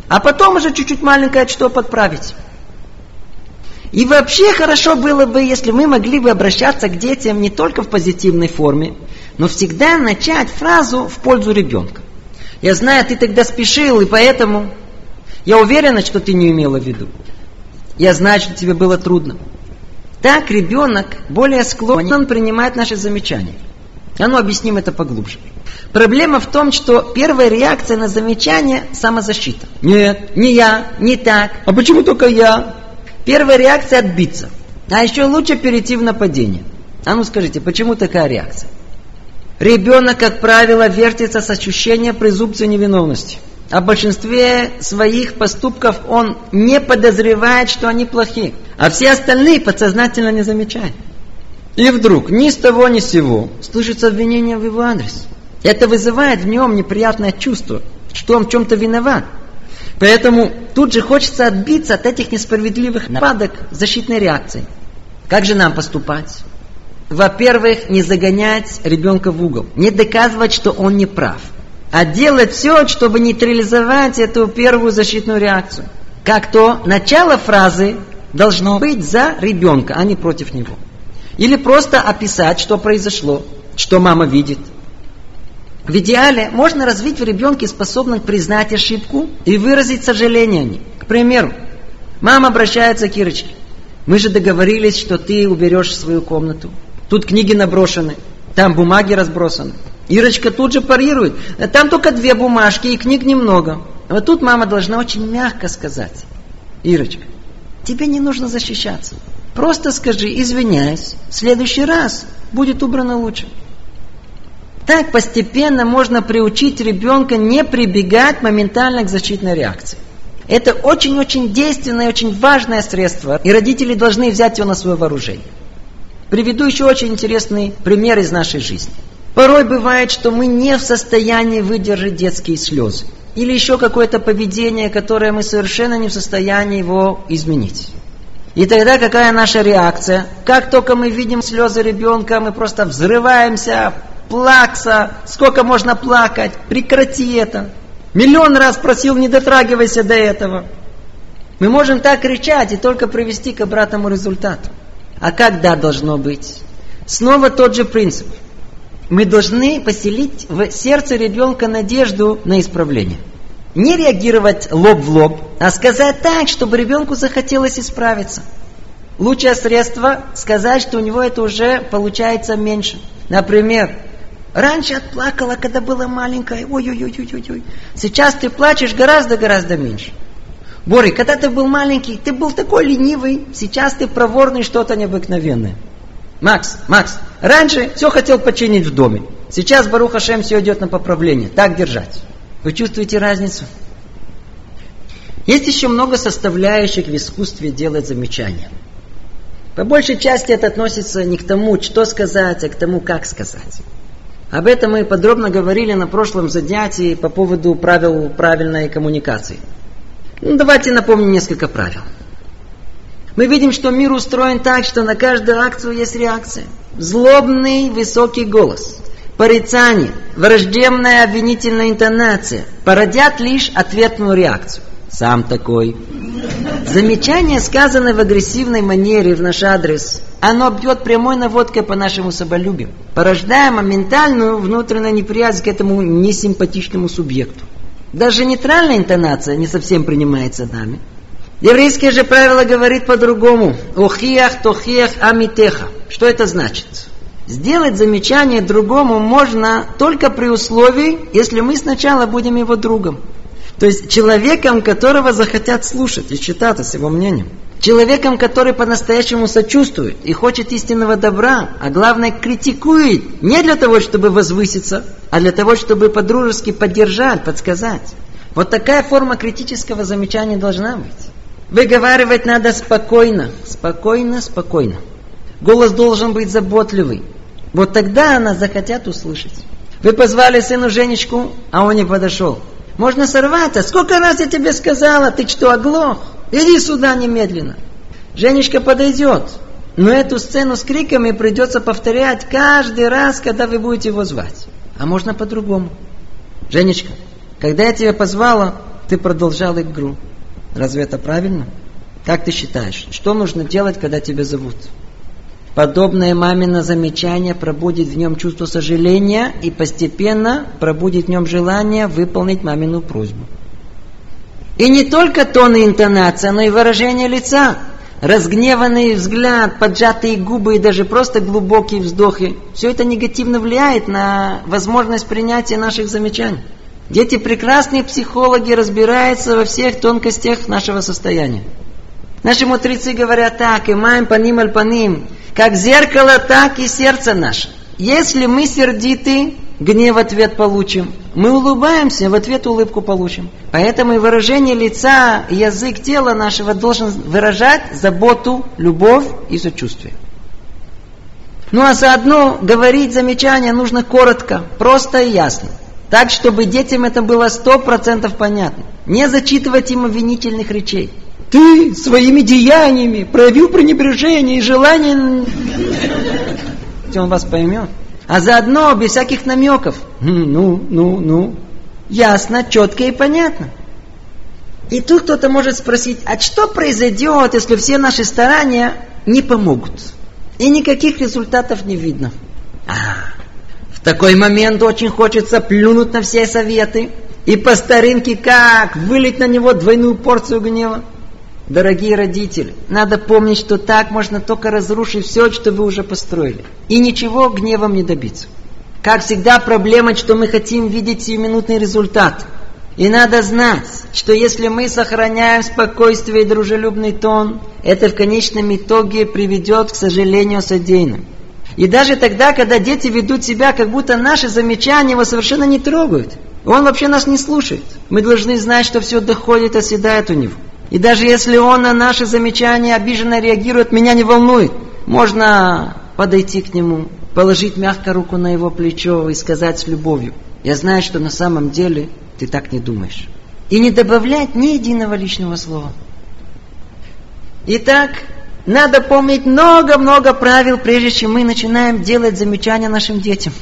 А потом уже чуть-чуть маленькое что подправить. И вообще хорошо было бы, если мы могли бы обращаться к детям не только в позитивной форме, но всегда начать фразу в пользу ребенка. Я знаю, ты тогда спешил, и поэтому... Я уверена, что ты не имела в виду. Я знаю, что тебе было трудно. Так ребенок более склонен принимать наши замечания. А ну объясним это поглубже. Проблема в том, что первая реакция на замечание – самозащита. Нет, не я, не так. А почему только я? Первая реакция – отбиться. А еще лучше перейти в нападение. А ну скажите, почему такая реакция? Ребенок, как правило, вертится с ощущением презумпции невиновности. О большинстве своих поступков он не подозревает, что они плохи. А все остальные подсознательно не замечают. И вдруг, ни с того ни с сего, слышится обвинение в его адрес. Это вызывает в нем неприятное чувство, что он в чем-то виноват. Поэтому тут же хочется отбиться от этих несправедливых нападок защитной реакции. Как же нам поступать? Во-первых, не загонять ребенка в угол. Не доказывать, что он не прав. А делать все, чтобы нейтрализовать эту первую защитную реакцию. Как то начало фразы должно быть за ребенка, а не против него. Или просто описать, что произошло, что мама видит. В идеале можно развить в ребенке способность признать ошибку и выразить сожаление о ней. К примеру, мама обращается к Кирочке. Мы же договорились, что ты уберешь свою комнату. Тут книги наброшены, там бумаги разбросаны. Ирочка тут же парирует. Там только две бумажки и книг немного. Вот тут мама должна очень мягко сказать. Ирочка, тебе не нужно защищаться. Просто скажи, извиняюсь, в следующий раз будет убрано лучше. Так постепенно можно приучить ребенка не прибегать моментально к защитной реакции. Это очень-очень действенное и очень важное средство. И родители должны взять его на свое вооружение. Приведу еще очень интересный пример из нашей жизни. Порой бывает, что мы не в состоянии выдержать детские слезы. Или еще какое-то поведение, которое мы совершенно не в состоянии его изменить. И тогда какая наша реакция? Как только мы видим слезы ребенка, мы просто взрываемся, плакса, сколько можно плакать, прекрати это. Миллион раз просил, не дотрагивайся до этого. Мы можем так кричать и только привести к обратному результату. А когда должно быть? Снова тот же принцип. Мы должны поселить в сердце ребенка надежду на исправление. Не реагировать лоб в лоб, а сказать так, чтобы ребенку захотелось исправиться. Лучшее средство сказать, что у него это уже получается меньше. Например, раньше отплакала, когда была маленькая. Ой-ой-ой-ой-ой. Сейчас ты плачешь гораздо-гораздо меньше. Боря, когда ты был маленький, ты был такой ленивый, сейчас ты проворный, что-то необыкновенное. Макс, Макс, раньше все хотел починить в доме, сейчас, Барух Ашем, все идет на поправление. Так держать. Вы чувствуете разницу? Есть еще много составляющих в искусстве делать замечания. По большей части это относится не к тому, что сказать, а к тому, как сказать. Об этом мы подробно говорили на прошлом занятии по поводу правил правильной коммуникации. Ну, давайте напомним несколько правил. Мы видим, что мир устроен так, что на каждую акцию есть реакция. Злобный высокий голос, порицание, враждебная обвинительная интонация породят лишь ответную реакцию. Сам такой. Замечание, сказанное в агрессивной манере в наш адрес, оно бьет прямой наводкой по нашему соболюбию, порождая моментальную внутреннюю неприязнь к этому несимпатичному субъекту. Даже нейтральная интонация не совсем принимается нами. Еврейское же правило говорит по-другому. Охиях, тохиях, амитеха. Что это значит? Сделать замечание другому можно только при условии, если мы сначала будем его другом. То есть человеком, которого захотят слушать и считаться с его мнением. Человеком, который по-настоящему сочувствует и хочет истинного добра, а главное критикует не для того, чтобы возвыситься, а для того, чтобы по-дружески поддержать, подсказать. Вот такая форма критического замечания должна быть. Выговаривать надо спокойно, спокойно, спокойно. Голос должен быть заботливый. Вот тогда она захотят услышать. Вы позвали сыну Женечку, а он не подошел. Можно сорваться. Сколько раз я тебе сказала, ты что, оглох? Иди сюда немедленно. Женечка подойдет. Но эту сцену с криками придется повторять каждый раз, когда вы будете его звать. А можно по-другому. Женечка, когда я тебя позвала, ты продолжала игру. Разве это правильно? Как ты считаешь, что нужно делать, когда тебя зовут? Подобное мамино замечание пробудит в нем чувство сожаления и постепенно пробудит в нем желание выполнить мамину просьбу. И не только тон и интонация, но и выражение лица. Разгневанный взгляд, поджатые губы и даже просто глубокие вздохи. Все это негативно влияет на возможность принятия наших замечаний. Дети прекрасные психологи разбираются во всех тонкостях нашего состояния. Наши мудрецы говорят так, и маем по ним аль по ним. Как зеркало, так и сердце наше. Если мы сердиты, гнев в ответ получим. Мы улыбаемся, в ответ улыбку получим. Поэтому и выражение лица, и язык тела нашего должен выражать заботу, любовь и сочувствие. Ну а заодно говорить замечания нужно коротко, просто и ясно. Так, чтобы детям это было сто процентов понятно. Не зачитывать им обвинительных речей. Ты своими деяниями проявил пренебрежение и желание... Он вас поймет. А заодно без всяких намеков. Ну, ну, ну. Ясно, четко и понятно. И тут кто-то может спросить, а что произойдет, если все наши старания не помогут? И никаких результатов не видно. А, в такой момент очень хочется плюнуть на все советы. И по старинке как? Вылить на него двойную порцию гнева. Дорогие родители, надо помнить, что так можно только разрушить все, что вы уже построили. И ничего гневом не добиться. Как всегда, проблема, что мы хотим видеть сиюминутный результат. И надо знать, что если мы сохраняем спокойствие и дружелюбный тон, это в конечном итоге приведет к сожалению содеянным. И даже тогда, когда дети ведут себя, как будто наши замечания его совершенно не трогают. Он вообще нас не слушает. Мы должны знать, что все доходит и оседает у него. И даже если он на наши замечания обиженно реагирует, меня не волнует. Можно подойти к нему, положить мягко руку на его плечо и сказать с любовью. Я знаю, что на самом деле ты так не думаешь. И не добавлять ни единого лишнего слова. Итак, надо помнить много-много правил, прежде чем мы начинаем делать замечания нашим детям.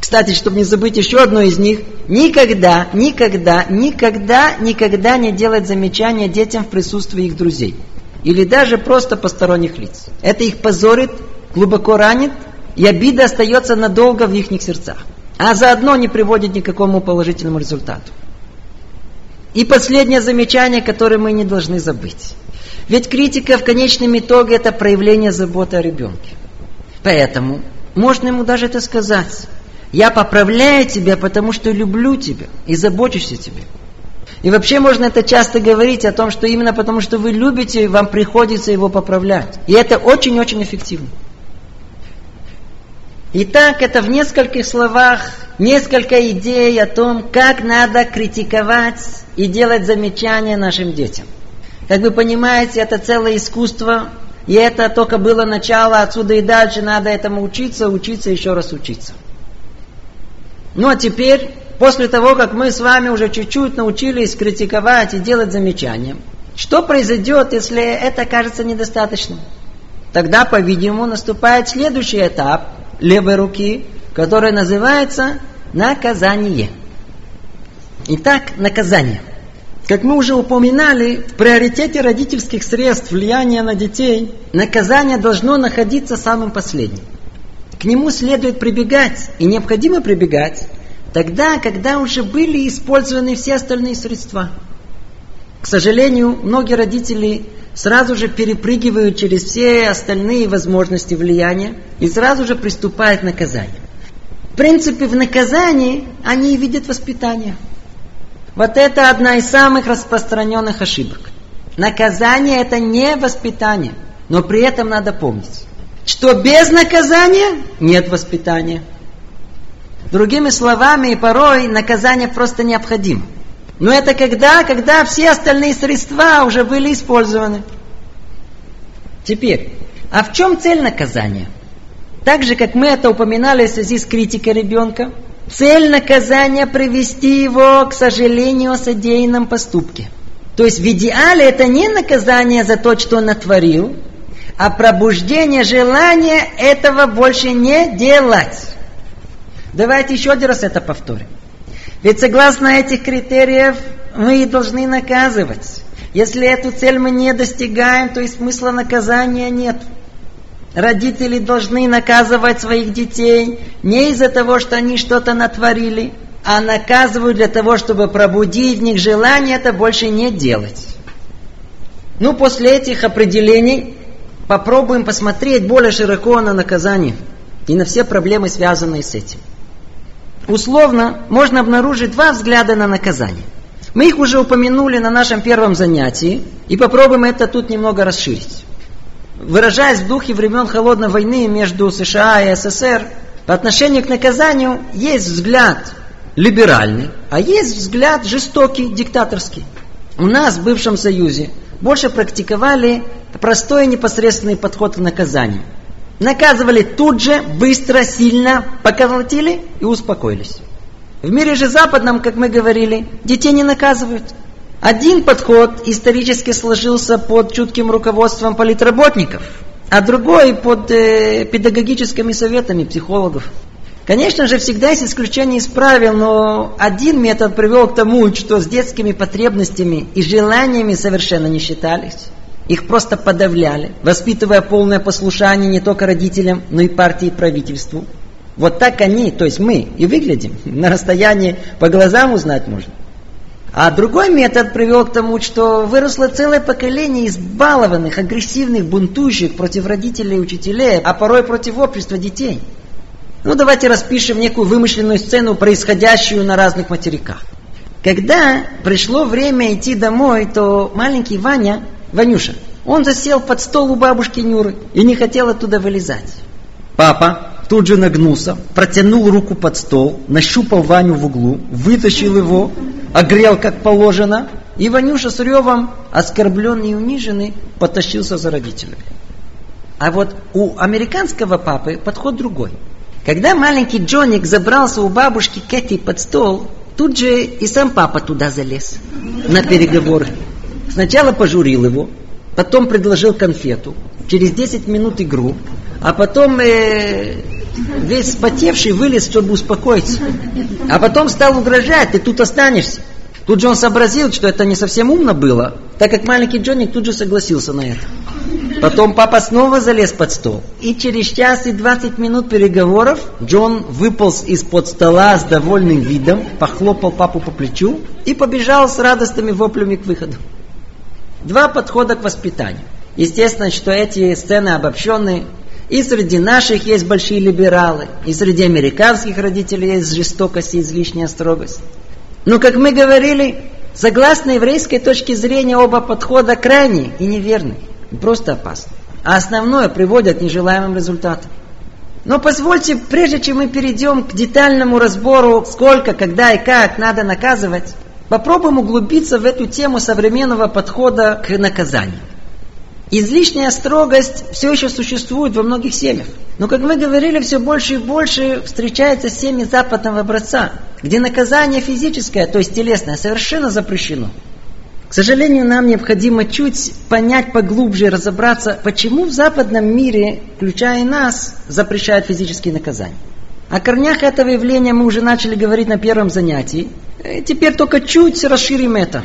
Кстати, чтобы не забыть еще одно из них, никогда, никогда, никогда, никогда не делать замечания детям в присутствии их друзей. Или даже просто посторонних лиц. Это их позорит, глубоко ранит, и обида остается надолго в их сердцах. А заодно не приводит ни к какому положительному результату. И последнее замечание, которое мы не должны забыть. Ведь критика в конечном итоге это проявление заботы о ребенке. Поэтому можно ему даже это сказать. Я поправляю тебя, потому что люблю тебя и забочусь о тебе. И вообще можно это часто говорить о том, что именно потому, что вы любите, вам приходится его поправлять. И это очень-очень эффективно. Итак, это в нескольких словах, несколько идей о том, как надо критиковать и делать замечания нашим детям. Как вы понимаете, это целое искусство, и это только было начало, отсюда и дальше надо этому учиться, учиться, еще раз учиться. Ну а теперь, после того, как мы с вами уже чуть-чуть научились критиковать и делать замечания, что произойдет, если это кажется недостаточным? Тогда, по-видимому, наступает следующий этап левой руки, который называется наказание. Итак, наказание. Как мы уже упоминали, в приоритете родительских средств влияния на детей наказание должно находиться самым последним. К нему следует прибегать, и необходимо прибегать, тогда, когда уже были использованы все остальные средства. К сожалению, многие родители сразу же перепрыгивают через все остальные возможности влияния и сразу же приступают к наказанию. В принципе, в наказании они видят воспитание. Вот это одна из самых распространенных ошибок. Наказание – это не воспитание, но при этом надо помнить, что без наказания нет воспитания. Другими словами, порой наказание просто необходимо. Но это когда, когда все остальные средства уже были использованы. Теперь, а в чем цель наказания? Так же, как мы это упоминали в связи с критикой ребенка, цель наказания – привести его к сожалению о содеянном поступке. То есть в идеале это не наказание за то, что он натворил, а пробуждение желания этого больше не делать. Давайте еще один раз это повторим. Ведь согласно этих критериев мы и должны наказывать. Если эту цель мы не достигаем, то и смысла наказания нет. Родители должны наказывать своих детей не из-за того, что они что-то натворили, а наказывают для того, чтобы пробудить в них желание это больше не делать. Ну, после этих определений попробуем посмотреть более широко на наказание и на все проблемы, связанные с этим. Условно можно обнаружить два взгляда на наказание. Мы их уже упомянули на нашем первом занятии, и попробуем это тут немного расширить. Выражаясь в духе времен холодной войны между США и СССР, по отношению к наказанию есть взгляд либеральный, а есть взгляд жестокий, диктаторский. У нас в бывшем Союзе больше практиковали простой и непосредственный подход к наказанию. Наказывали тут же, быстро, сильно, поколотили и успокоились. В мире же западном, как мы говорили, детей не наказывают. Один подход исторически сложился под чутким руководством политработников, а другой под э, педагогическими советами психологов. Конечно же, всегда есть исключения из правил, но один метод привел к тому, что с детскими потребностями и желаниями совершенно не считались. Их просто подавляли, воспитывая полное послушание не только родителям, но и партии и правительству. Вот так они, то есть мы, и выглядим. На расстоянии по глазам узнать можно. А другой метод привел к тому, что выросло целое поколение избалованных, агрессивных, бунтующих против родителей и учителей, а порой против общества детей. Ну давайте распишем некую вымышленную сцену, происходящую на разных материках. Когда пришло время идти домой, то маленький Ваня... Ванюша, он засел под стол у бабушки Нюры и не хотел оттуда вылезать. Папа тут же нагнулся, протянул руку под стол, нащупал Ваню в углу, вытащил его, огрел как положено, и Ванюша с ревом, оскорбленный и униженный, потащился за родителями. А вот у американского папы подход другой. Когда маленький Джоник забрался у бабушки Кэти под стол, тут же и сам папа туда залез на переговоры. Сначала пожурил его, потом предложил конфету, через десять минут игру, а потом э, весь вспотевший вылез, чтобы успокоиться. А потом стал угрожать, ты тут останешься. Тут же он сообразил, что это не совсем умно было, так как маленький Джонник тут же согласился на это. Потом папа снова залез под стол. И через час и двадцать минут переговоров Джон выполз из-под стола с довольным видом, похлопал папу по плечу и побежал с радостными воплями к выходу. Два подхода к воспитанию. Естественно, что эти сцены обобщенные. И среди наших есть большие либералы, и среди американских родителей есть жестокость и излишняя строгость. Но, как мы говорили, Согласно еврейской точке зрения, оба подхода крайние и неверны, и просто опасны. А основное приводит к нежелаемым результатам. Но позвольте, прежде чем мы перейдем к детальному разбору, сколько, когда и как надо наказывать, попробуем углубиться в эту тему современного подхода к наказанию. Излишняя строгость все еще существует во многих семьях. Но, как мы говорили, все больше и больше встречаются семьи западного образца, где наказание физическое, то есть телесное, совершенно запрещено. К сожалению, нам необходимо чуть понять поглубже и разобраться, почему в западном мире, включая нас, запрещают физические наказания. О корнях этого явления мы уже начали говорить на первом занятии. Теперь только чуть расширим это.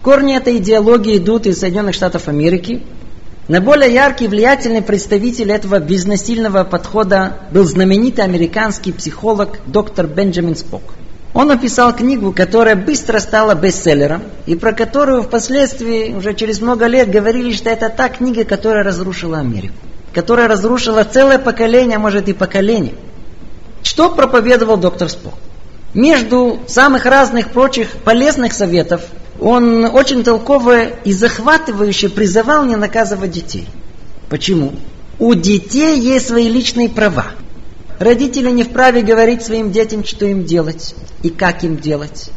Корни этой идеологии идут из Соединенных Штатов Америки. Наиболее яркий и влиятельный представитель этого безнасильного подхода был знаменитый американский психолог доктор Бенджамин Спок. Он написал книгу, которая быстро стала бестселлером, и про которую впоследствии, уже через много лет, говорили, что это та книга, которая разрушила Америку, которая разрушила целое поколение, а может и поколение. Что проповедовал доктор Спок? Между самых разных прочих полезных советов он очень толково и захватывающе призывал не наказывать детей. Почему? У детей есть свои личные права. Родители не вправе говорить своим детям, что им делать и как им делать.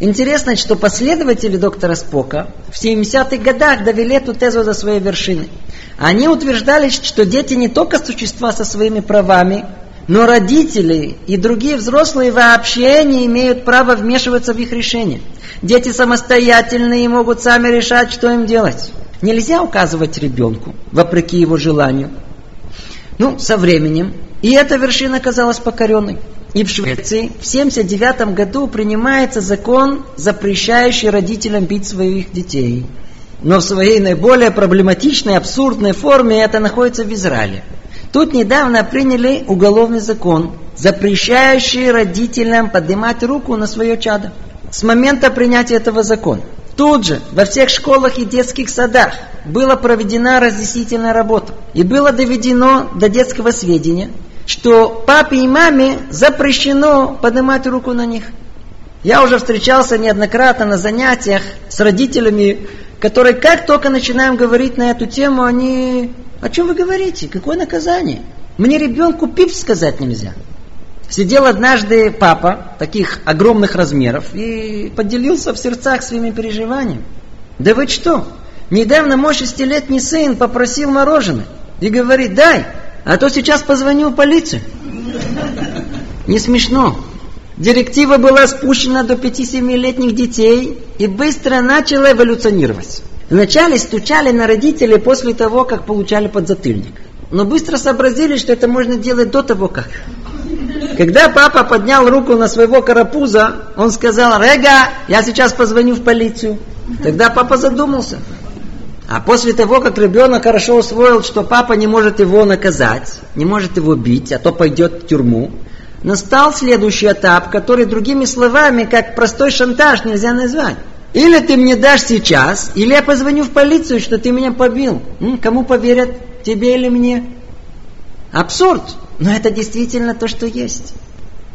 Интересно, что последователи доктора Спока в семидесятых годах довели эту тезу до своей вершины. Они утверждали, что дети не только существа со своими правами, но родители и другие взрослые вообще не имеют права вмешиваться в их решение. Дети самостоятельные и могут сами решать, что им делать. Нельзя указывать ребенку, вопреки его желанию. Ну, со временем. И эта вершина оказалась покоренной. И в Швеции в семьдесят девятом году принимается закон, запрещающий родителям бить своих детей. Но в своей наиболее проблематичной, абсурдной форме это находится в Израиле. Тут недавно приняли уголовный закон, запрещающий родителям поднимать руку на свое чадо. С момента принятия этого закона тут же во всех школах и детских садах была проведена разъяснительная работа. И было доведено до детского сведения, что папе и маме запрещено поднимать руку на них. Я уже встречался неоднократно на занятиях с родителями, которые как только начинаем говорить на эту тему, они... О чем вы говорите? Какое наказание? Мне ребенку пип сказать нельзя. Сидел однажды папа таких огромных размеров и поделился в сердцах своими переживаниями. Да вы что? Недавно мой шестилетний сын попросил мороженое и говорит: дай, а то сейчас позвоню в полицию. Не смешно. Директива была спущена до пяти-семилетних детей и быстро начала эволюционировать. Вначале стучали на родителей после того, как получали подзатыльник. Но быстро сообразили, что это можно делать до того, как. Когда папа поднял руку на своего карапуза, он сказал: «Рега, я сейчас позвоню в полицию». Тогда папа задумался. А после того, как ребенок хорошо усвоил, что папа не может его наказать, не может его бить, а то пойдет в тюрьму, настал следующий этап, который другими словами, как простой шантаж, нельзя назвать. Или ты мне дашь сейчас, или я позвоню в полицию, что ты меня побил. М, кому поверят, тебе или мне? Абсурд, но это действительно то, что есть.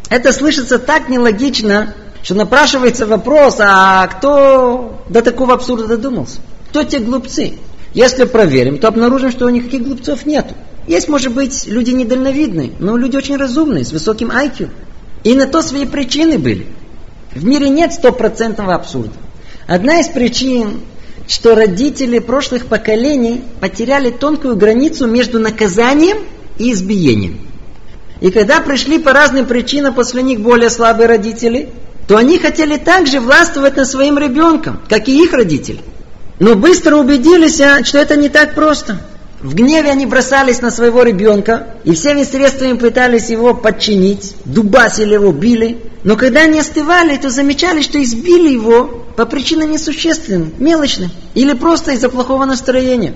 Это слышится так нелогично, что напрашивается вопрос: а кто до такого абсурда додумался? Кто те глупцы? Если проверим, то обнаружим, что никаких глупцов нет. Есть, может быть, люди недальновидные, но люди очень разумные, с высоким ай кью. И на то свои причины были. В мире нет стопроцентного абсурда. Одна из причин, что родители прошлых поколений потеряли тонкую границу между наказанием и избиением. И когда пришли по разным причинам после них более слабые родители, то они хотели также властвовать над своим ребенком, как и их родители. Но быстро убедились, что это не так просто. В гневе они бросались на своего ребенка и всеми средствами пытались его подчинить, дубасили его, били. Но когда они остывали, то замечали, что избили его по причинам несущественным, мелочным или просто из-за плохого настроения.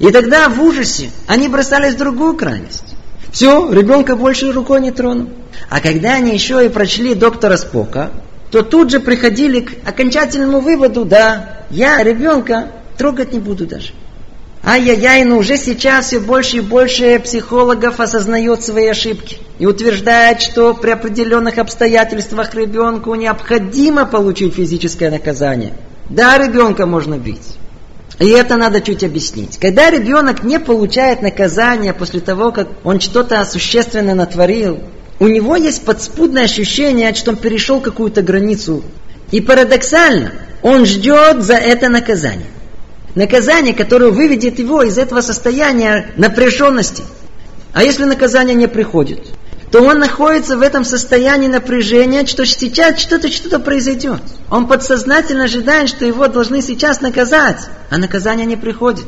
И тогда в ужасе они бросались в другую крайность. Все, ребенка больше рукой не тронул. А когда они еще и прочли доктора Спока, то тут же приходили к окончательному выводу: да, я ребенка трогать не буду даже. Ай-яй-яй, но уже сейчас все больше и больше психологов осознает свои ошибки и утверждает, что при определенных обстоятельствах ребенку необходимо получить физическое наказание. Да, ребенка можно бить. И это надо чуть объяснить. Когда ребенок не получает наказания после того, как он что-то существенно натворил, у него есть подспудное ощущение, что он перешел какую-то границу. И парадоксально, он ждет за это наказание. Наказание, которое выведет его из этого состояния напряженности. А если наказание не приходит, то он находится в этом состоянии напряжения, что сейчас что-то, что-то произойдет. Он подсознательно ожидает, что его должны сейчас наказать, а наказание не приходит.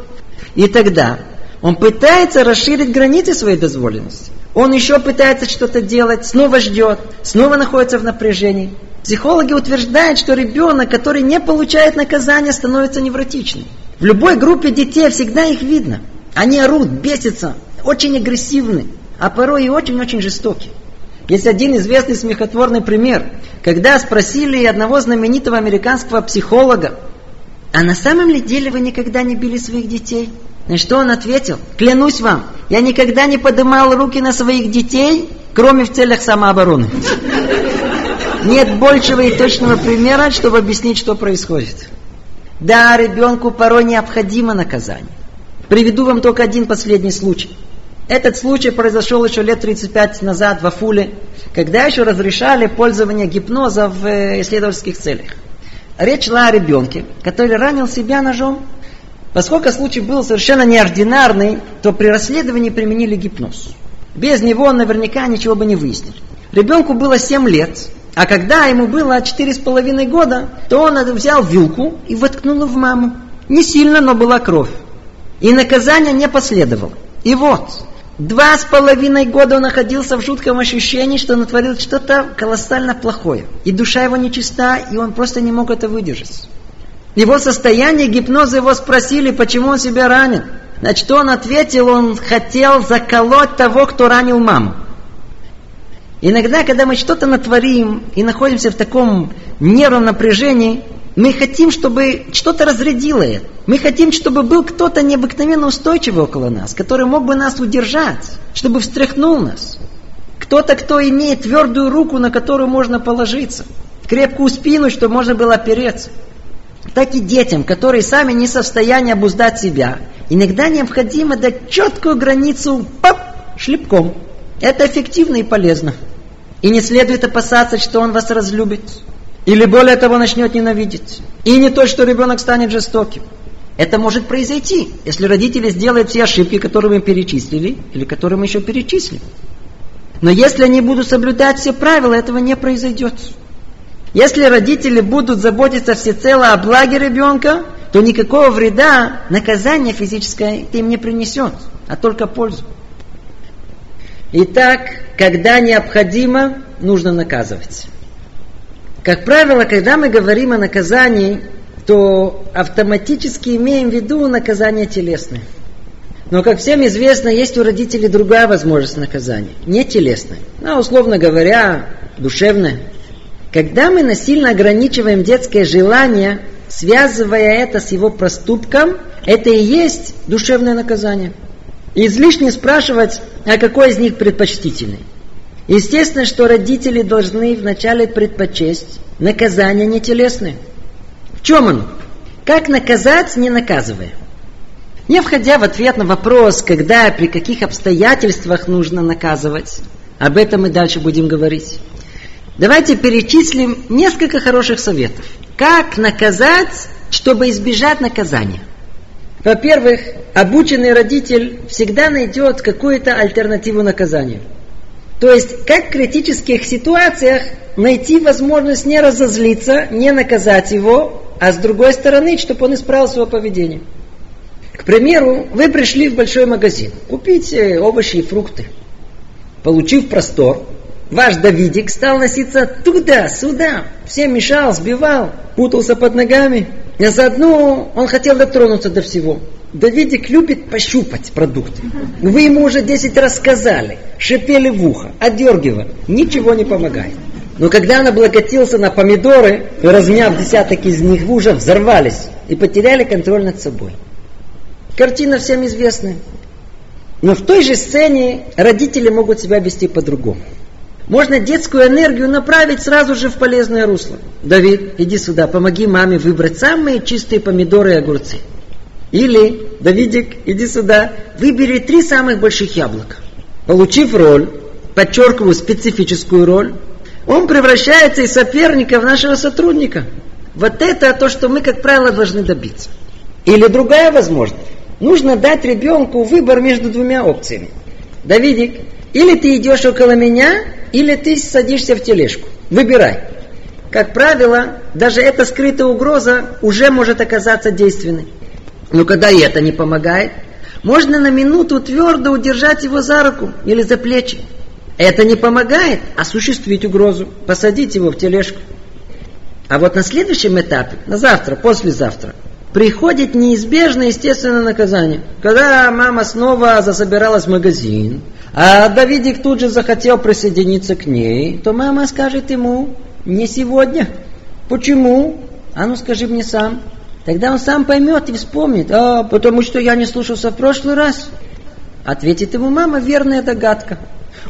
И тогда он пытается расширить границы своей дозволенности. Он еще пытается что-то делать, снова ждет, снова находится в напряжении. Психологи утверждают, что ребенок, который не получает наказания, становится невротичным. В любой группе детей всегда их видно. Они орут, бесятся, очень агрессивны, а порой и очень-очень жестоки. Есть один известный смехотворный пример, когда спросили одного знаменитого американского психолога: «А на самом ли деле вы никогда не били своих детей?» На что он ответил: «Клянусь вам, я никогда не поднимал руки на своих детей, кроме в целях самообороны». Нет большего и точного примера, чтобы объяснить, что происходит. Да, ребенку порой необходимо наказание. Приведу вам только один последний случай. Этот случай произошел еще лет тридцать пять назад в Афуле, когда еще разрешали пользование гипноза в исследовательских целях. Речь шла о ребенке, который ранил себя ножом. Поскольку случай был совершенно неординарный, то при расследовании применили гипноз. Без него наверняка ничего бы не выяснили. Ребенку было семь лет. А когда ему было четыре с половиной года, то он взял вилку и воткнул в маму. Не сильно, но была кровь. И наказание не последовало. И вот, два с половиной года он находился в жутком ощущении, что натворил что-то колоссально плохое. И душа его нечиста, и он просто не мог это выдержать. Его состояние гипноза, его спросили, почему он себя ранил. На что он ответил: он хотел заколоть того, кто ранил маму. Иногда, когда мы что-то натворим и находимся в таком нервном напряжении, мы хотим, чтобы что-то разрядило это. Мы хотим, чтобы был кто-то необыкновенно устойчивый около нас, который мог бы нас удержать, чтобы встряхнул нас. Кто-то, кто имеет твердую руку, на которую можно положиться, крепкую спину, чтобы можно было опереться. Так и детям, которые сами не в состоянии обуздать себя, иногда необходимо дать четкую границу пап, шлепком. Это эффективно и полезно. И не следует опасаться, что он вас разлюбит. Или более того, начнет ненавидеть. И не то, что ребенок станет жестоким. Это может произойти, если родители сделают все ошибки, которые мы перечислили, или которые мы еще перечислим. Но если они будут соблюдать все правила, этого не произойдет. Если родители будут заботиться всецело о благе ребенка, то никакого вреда наказание физическое им не принесет, а только пользу. Итак, когда необходимо, нужно наказывать. Как правило, когда мы говорим о наказании, то автоматически имеем в виду наказание телесное. Но, как всем известно, есть у родителей другая возможность наказания, не телесная, а, условно говоря, душевная. Когда мы насильно ограничиваем детское желание, связывая это с его проступком, это и есть душевное наказание. И излишне спрашивать, а какой из них предпочтительный. Естественно, что родители должны вначале предпочесть наказание нетелесное. В чем оно? Как наказать, не наказывая? Не входя в ответ на вопрос, когда и при каких обстоятельствах нужно наказывать, об этом мы дальше будем говорить. Давайте перечислим несколько хороших советов. Как наказать, чтобы избежать наказания? Во-первых, обученный родитель всегда найдет какую-то альтернативу наказанию. То есть, как в критических ситуациях найти возможность не разозлиться, не наказать его, а с другой стороны, чтобы он исправил свое поведение. К примеру, вы пришли в большой магазин, купить овощи и фрукты. Получив простор, ваш Давидик стал носиться туда-сюда, всем мешал, сбивал, путался под ногами. А заодно он хотел дотронуться до всего. Давидик любит пощупать продукты. Вы ему уже десять раз сказали, шипели в ухо, одергивали. Ничего не помогает. Но когда он облокотился на помидоры, размяв десяток из них, вы уже взорвались и потеряли контроль над собой. Картина всем известна. Но в той же сцене родители могут себя вести по-другому. Можно детскую энергию направить сразу же в полезное русло. Давид, иди сюда, помоги маме выбрать самые чистые помидоры и огурцы. Или, Давидик, иди сюда, выбери три самых больших яблока. Получив роль, подчеркиваю специфическую роль, он превращается из соперника в нашего сотрудника. Вот это то, что мы, как правило, должны добиться. Или другая возможность. Нужно дать ребенку выбор между двумя опциями. Давидик, или ты идешь около меня, или ты садишься в тележку. Выбирай. Как правило, даже эта скрытая угроза уже может оказаться действенной. Но когда и это не помогает, можно на минуту твердо удержать его за руку или за плечи. Это не помогает осуществить угрозу, посадить его в тележку. А вот на следующем этапе, на завтра, послезавтра, приходит неизбежное естественное наказание. Когда мама снова засобиралась в магазин, а Давидик тут же захотел присоединиться к ней, то мама скажет ему: «Не сегодня». «Почему?» «А ну скажи мне сам». Тогда он сам поймет и вспомнит. «А, потому что я не слушался в прошлый раз». Ответит ему мама: «Верная догадка».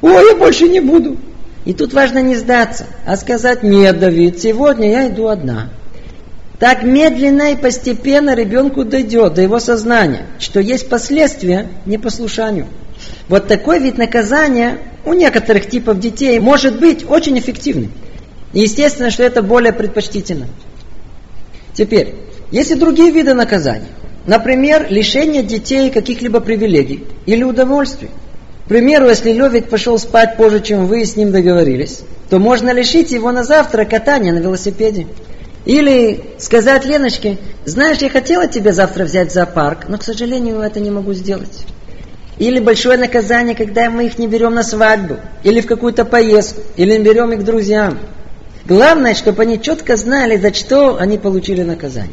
«Ой, я больше не буду». И тут важно не сдаться, а сказать: «Нет, Давид, сегодня я иду одна». Так медленно и постепенно ребенку дойдет до его сознания, что есть последствия непослушанию. Вот такой вид наказания у некоторых типов детей может быть очень эффективным. И естественно, что это более предпочтительно. Теперь, есть и другие виды наказаний. Например, лишение детей каких-либо привилегий или удовольствий. К примеру, если Левик пошел спать позже, чем вы с ним договорились, то можно лишить его на завтра катания на велосипеде. Или сказать Леночке: «Знаешь, я хотела тебя завтра взять в зоопарк, но, к сожалению, это не могу сделать». Или большое наказание, когда мы их не берем на свадьбу, или в какую-то поездку, или берем их к друзьям. Главное, чтобы они четко знали, за что они получили наказание.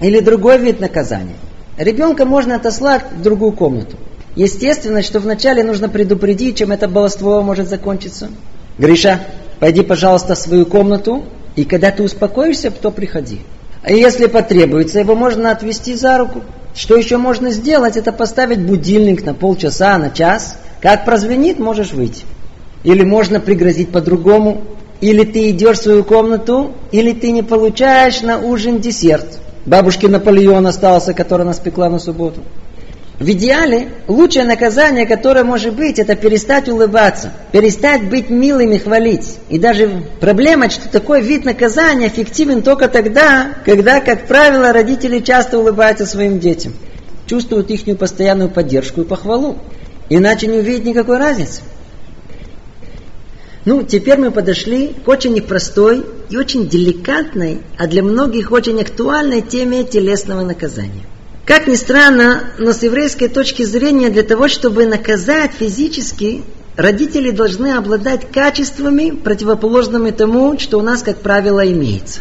Или другой вид наказания. Ребенка можно отослать в другую комнату. Естественно, что вначале нужно предупредить, чем это баловство может закончиться. «Гриша, пойди, пожалуйста, в свою комнату, и когда ты успокоишься, то приходи». А если потребуется, его можно отвести за руку. Что еще можно сделать, это поставить будильник на полчаса, на час. Как прозвенит, можешь выйти. Или можно пригрозить по-другому. Или ты идешь в свою комнату, или ты не получаешь на ужин десерт. Бабушке Наполеон остался, который нас пекла на субботу. В идеале, лучшее наказание, которое может быть, это перестать улыбаться, перестать быть милым и хвалить. И даже проблема, что такой вид наказания эффективен только тогда, когда, как правило, родители часто улыбаются своим детям, чувствуют их постоянную поддержку и похвалу, иначе не увидят никакой разницы. Ну, теперь мы подошли к очень непростой и очень деликатной, а для многих очень актуальной теме телесного наказания. Как ни странно, но с еврейской точки зрения, для того, чтобы наказать физически, родители должны обладать качествами, противоположными тому, что у нас, как правило, имеется.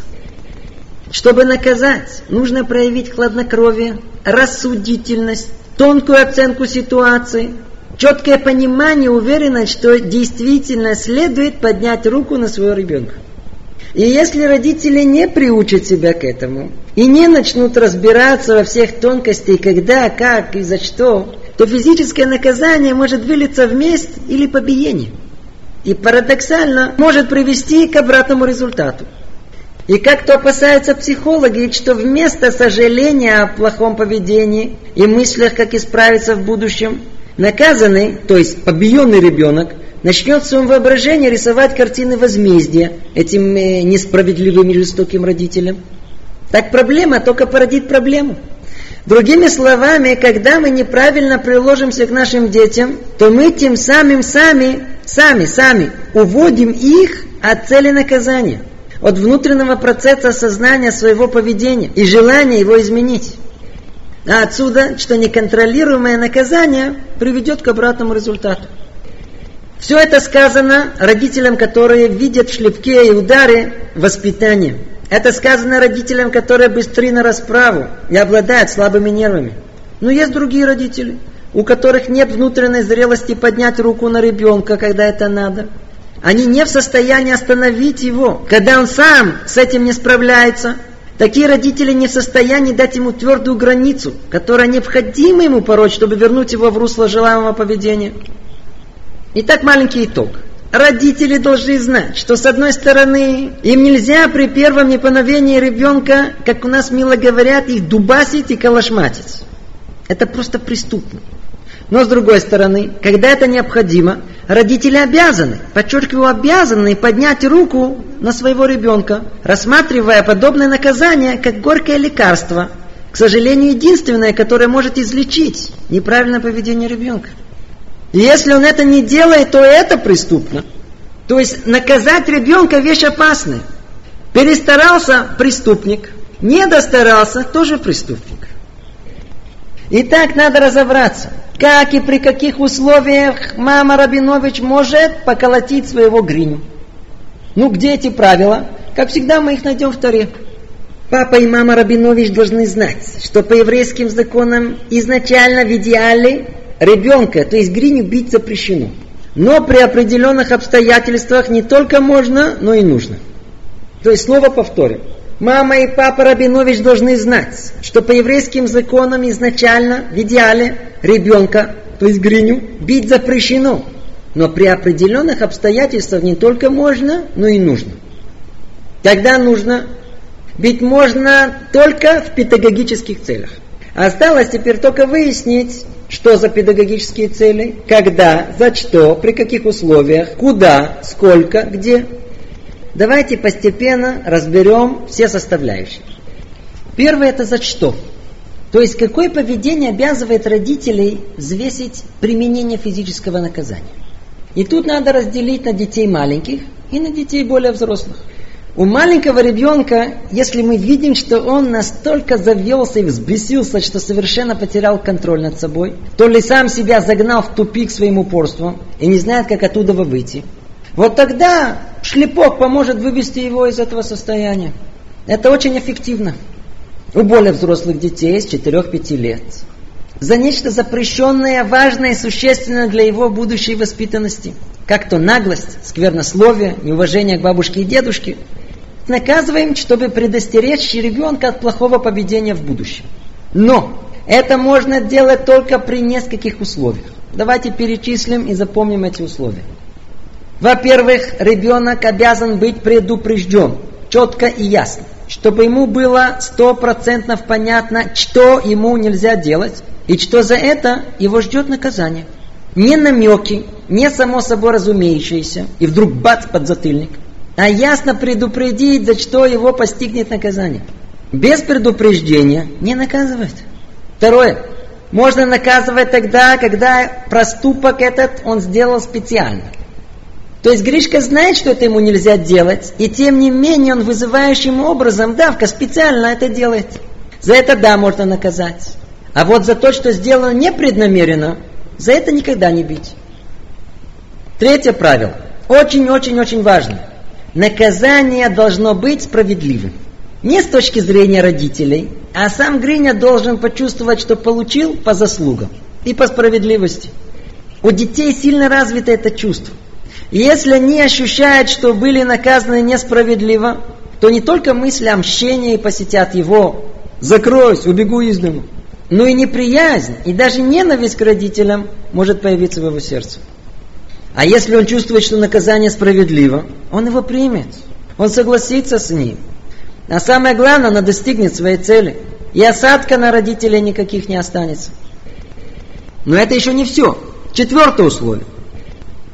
Чтобы наказать, нужно проявить хладнокровие, рассудительность, тонкую оценку ситуации, четкое понимание, уверенность, что действительно следует поднять руку на своего ребенка. И если родители не приучат себя к этому и не начнут разбираться во всех тонкостях, когда, как и за что, то физическое наказание может вылиться в месть или побиение. И парадоксально может привести к обратному результату. И как-то опасаются психологи, что вместо сожаления о плохом поведении и мыслях, как исправиться в будущем, наказанный, то есть побиенный ребенок, начнет в своем воображении рисовать картины возмездия этим несправедливым и жестоким родителям. Так проблема только породит проблему. Другими словами, когда мы неправильно приложимся к нашим детям, то мы тем самым сами, сами, сами уводим их от цели наказания, от внутреннего процесса осознания своего поведения и желания его изменить. А отсюда, что неконтролируемое наказание приведет к обратному результату. Все это сказано родителям, которые видят в шлепке и ударе воспитание. Это сказано родителям, которые быстры на расправу и обладают слабыми нервами. Но есть другие родители, у которых нет внутренней зрелости поднять руку на ребенка, когда это надо. Они не в состоянии остановить его, когда он сам с этим не справляется. Такие родители не в состоянии дать ему твердую границу, которая необходима ему порой, чтобы вернуть его в русло желаемого поведения. Итак, маленький итог. Родители должны знать, что с одной стороны им нельзя при первом неповиновении ребенка, как у нас мило говорят, их дубасить и калашматить. Это просто преступно. Но с другой стороны, когда это необходимо, родители обязаны, подчеркиваю, обязаны поднять руку на своего ребенка, рассматривая подобное наказание как горькое лекарство, к сожалению, единственное, которое может излечить неправильное поведение ребенка. И если он это не делает, то это преступно. То есть наказать ребенка – вещь опасная. Перестарался – преступник, не достарался – тоже преступник. Итак, надо разобраться, как и при каких условиях мама Рабинович может поколотить своего гриню. Ну, где эти правила? Как всегда, мы их найдем в Торе. Папа и мама Рабинович должны знать, что по еврейским законам изначально в идеале ребенка, то есть гриню, бить запрещено. Но при определенных обстоятельствах не только можно, но и нужно. То есть, слово повторим. Мама и папа Рабинович должны знать, что по еврейским законам изначально, в идеале, ребенка, то есть гриню, бить запрещено. Но при определенных обстоятельствах не только можно, но и нужно. Когда нужно, бить можно только в педагогических целях. Осталось теперь только выяснить, что за педагогические цели, когда, за что, при каких условиях, куда, сколько, где. Давайте постепенно разберем все составляющие. Первое – это за что. То есть, какое поведение обязывает родителей взвесить применение физического наказания. И тут надо разделить на детей маленьких и на детей более взрослых. У маленького ребенка, если мы видим, что он настолько завелся и взбесился, что совершенно потерял контроль над собой, то ли сам себя загнал в тупик своим упорством и не знает, как оттуда выйти, вот тогда шлепок поможет вывести его из этого состояния. Это очень эффективно. У более взрослых детей с четырех-пяти лет. За нечто запрещенное, важное и существенное для его будущей воспитанности. Как то наглость, сквернословие, неуважение к бабушке и дедушке. Наказываем, чтобы предостеречь ребенка от плохого поведения в будущем. Но это можно делать только при нескольких условиях. Давайте перечислим и запомним эти условия. Во-первых, ребенок обязан быть предупрежден, четко и ясно, чтобы ему было стопроцентно понятно, что ему нельзя делать, и что за это его ждет наказание. Не намеки, не само собой разумеющиеся, и вдруг бац под затыльник, а ясно предупредить, за что его постигнет наказание. Без предупреждения не наказывать. Второе. Можно наказывать тогда, когда проступок этот он сделал специально. То есть Гришка знает, что это ему нельзя делать, и тем не менее он вызывающим образом, давка, специально это делает. За это да, можно наказать. А вот за то, что сделано непреднамеренно, за это никогда не бить. Третье правило. Очень-очень-очень важно. Наказание должно быть справедливым. Не с точки зрения родителей, а сам Гриня должен почувствовать, что получил по заслугам и по справедливости. У детей сильно развито это чувство. Если они ощущают, что были наказаны несправедливо, то не только мысли о мщении посетят его, закройся, убегу из дома, но и неприязнь, и даже ненависть к родителям может появиться в его сердце. А если он чувствует, что наказание справедливо, он его примет, он согласится с ним. А самое главное, он достигнет своей цели, и осадка на родителей никаких не останется. Но это еще не все. Четвертое условие.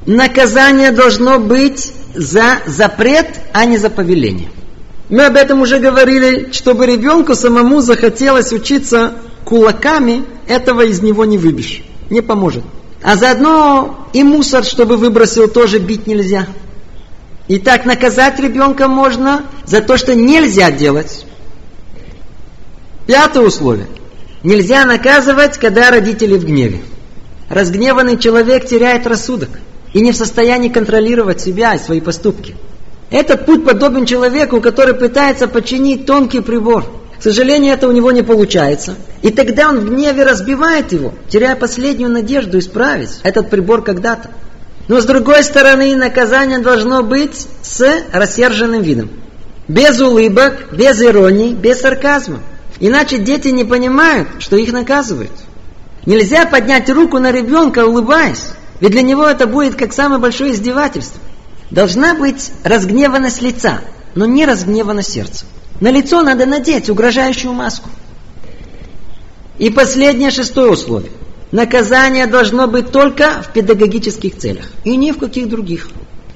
Наказание должно быть за запрет, а не за повеление. Мы об этом уже говорили, чтобы ребенку самому захотелось учиться кулаками, этого из него не выбьешь, не поможет. А заодно и мусор, чтобы выбросил, тоже бить нельзя. Итак, наказать ребенка можно за то, что нельзя делать. Пятое условие. Нельзя наказывать, когда родители в гневе. Разгневанный человек теряет рассудок и не в состоянии контролировать себя и свои поступки. Этот путь подобен человеку, который пытается починить тонкий прибор. К сожалению, это у него не получается. И тогда он в гневе разбивает его, теряя последнюю надежду исправить этот прибор когда-то. Но с другой стороны, наказание должно быть с рассерженным видом. без улыбок, без иронии, без сарказма. Иначе дети не понимают, что их наказывают. Нельзя поднять руку на ребенка, улыбаясь, ведь для него это будет как самое большое издевательство. Должна быть разгневанность лица, но не разгневанность сердца. На лицо надо надеть угрожающую маску. И последнее, шестое условие. Наказание должно быть только в педагогических целях и ни в каких других.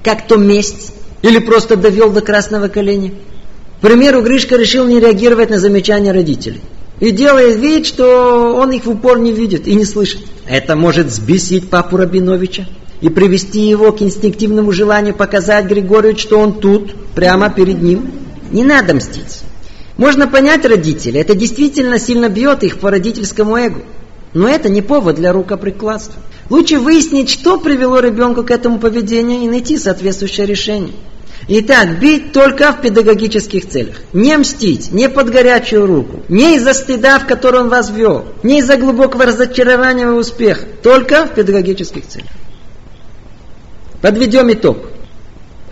Как то месть или просто довел до красного коленя. К примеру, Гришка решил не реагировать на замечания родителей и делает вид, что он их в упор не видит и не слышит. Это может взбесить папу Рабиновича и привести его к инстинктивному желанию показать Григорию, что он тут, прямо перед ним. Не надо мстить. Можно понять родителей, это действительно сильно бьет их по родительскому эго. Но это не повод для рукоприкладства. Лучше выяснить, что привело ребенка к этому поведению и найти соответствующее решение. Итак, бить только в педагогических целях. Не мстить, не под горячую руку, не из-за стыда, в который он вас ввел, не из-за глубокого разочарования и успеха. Только в педагогических целях. Подведем итог.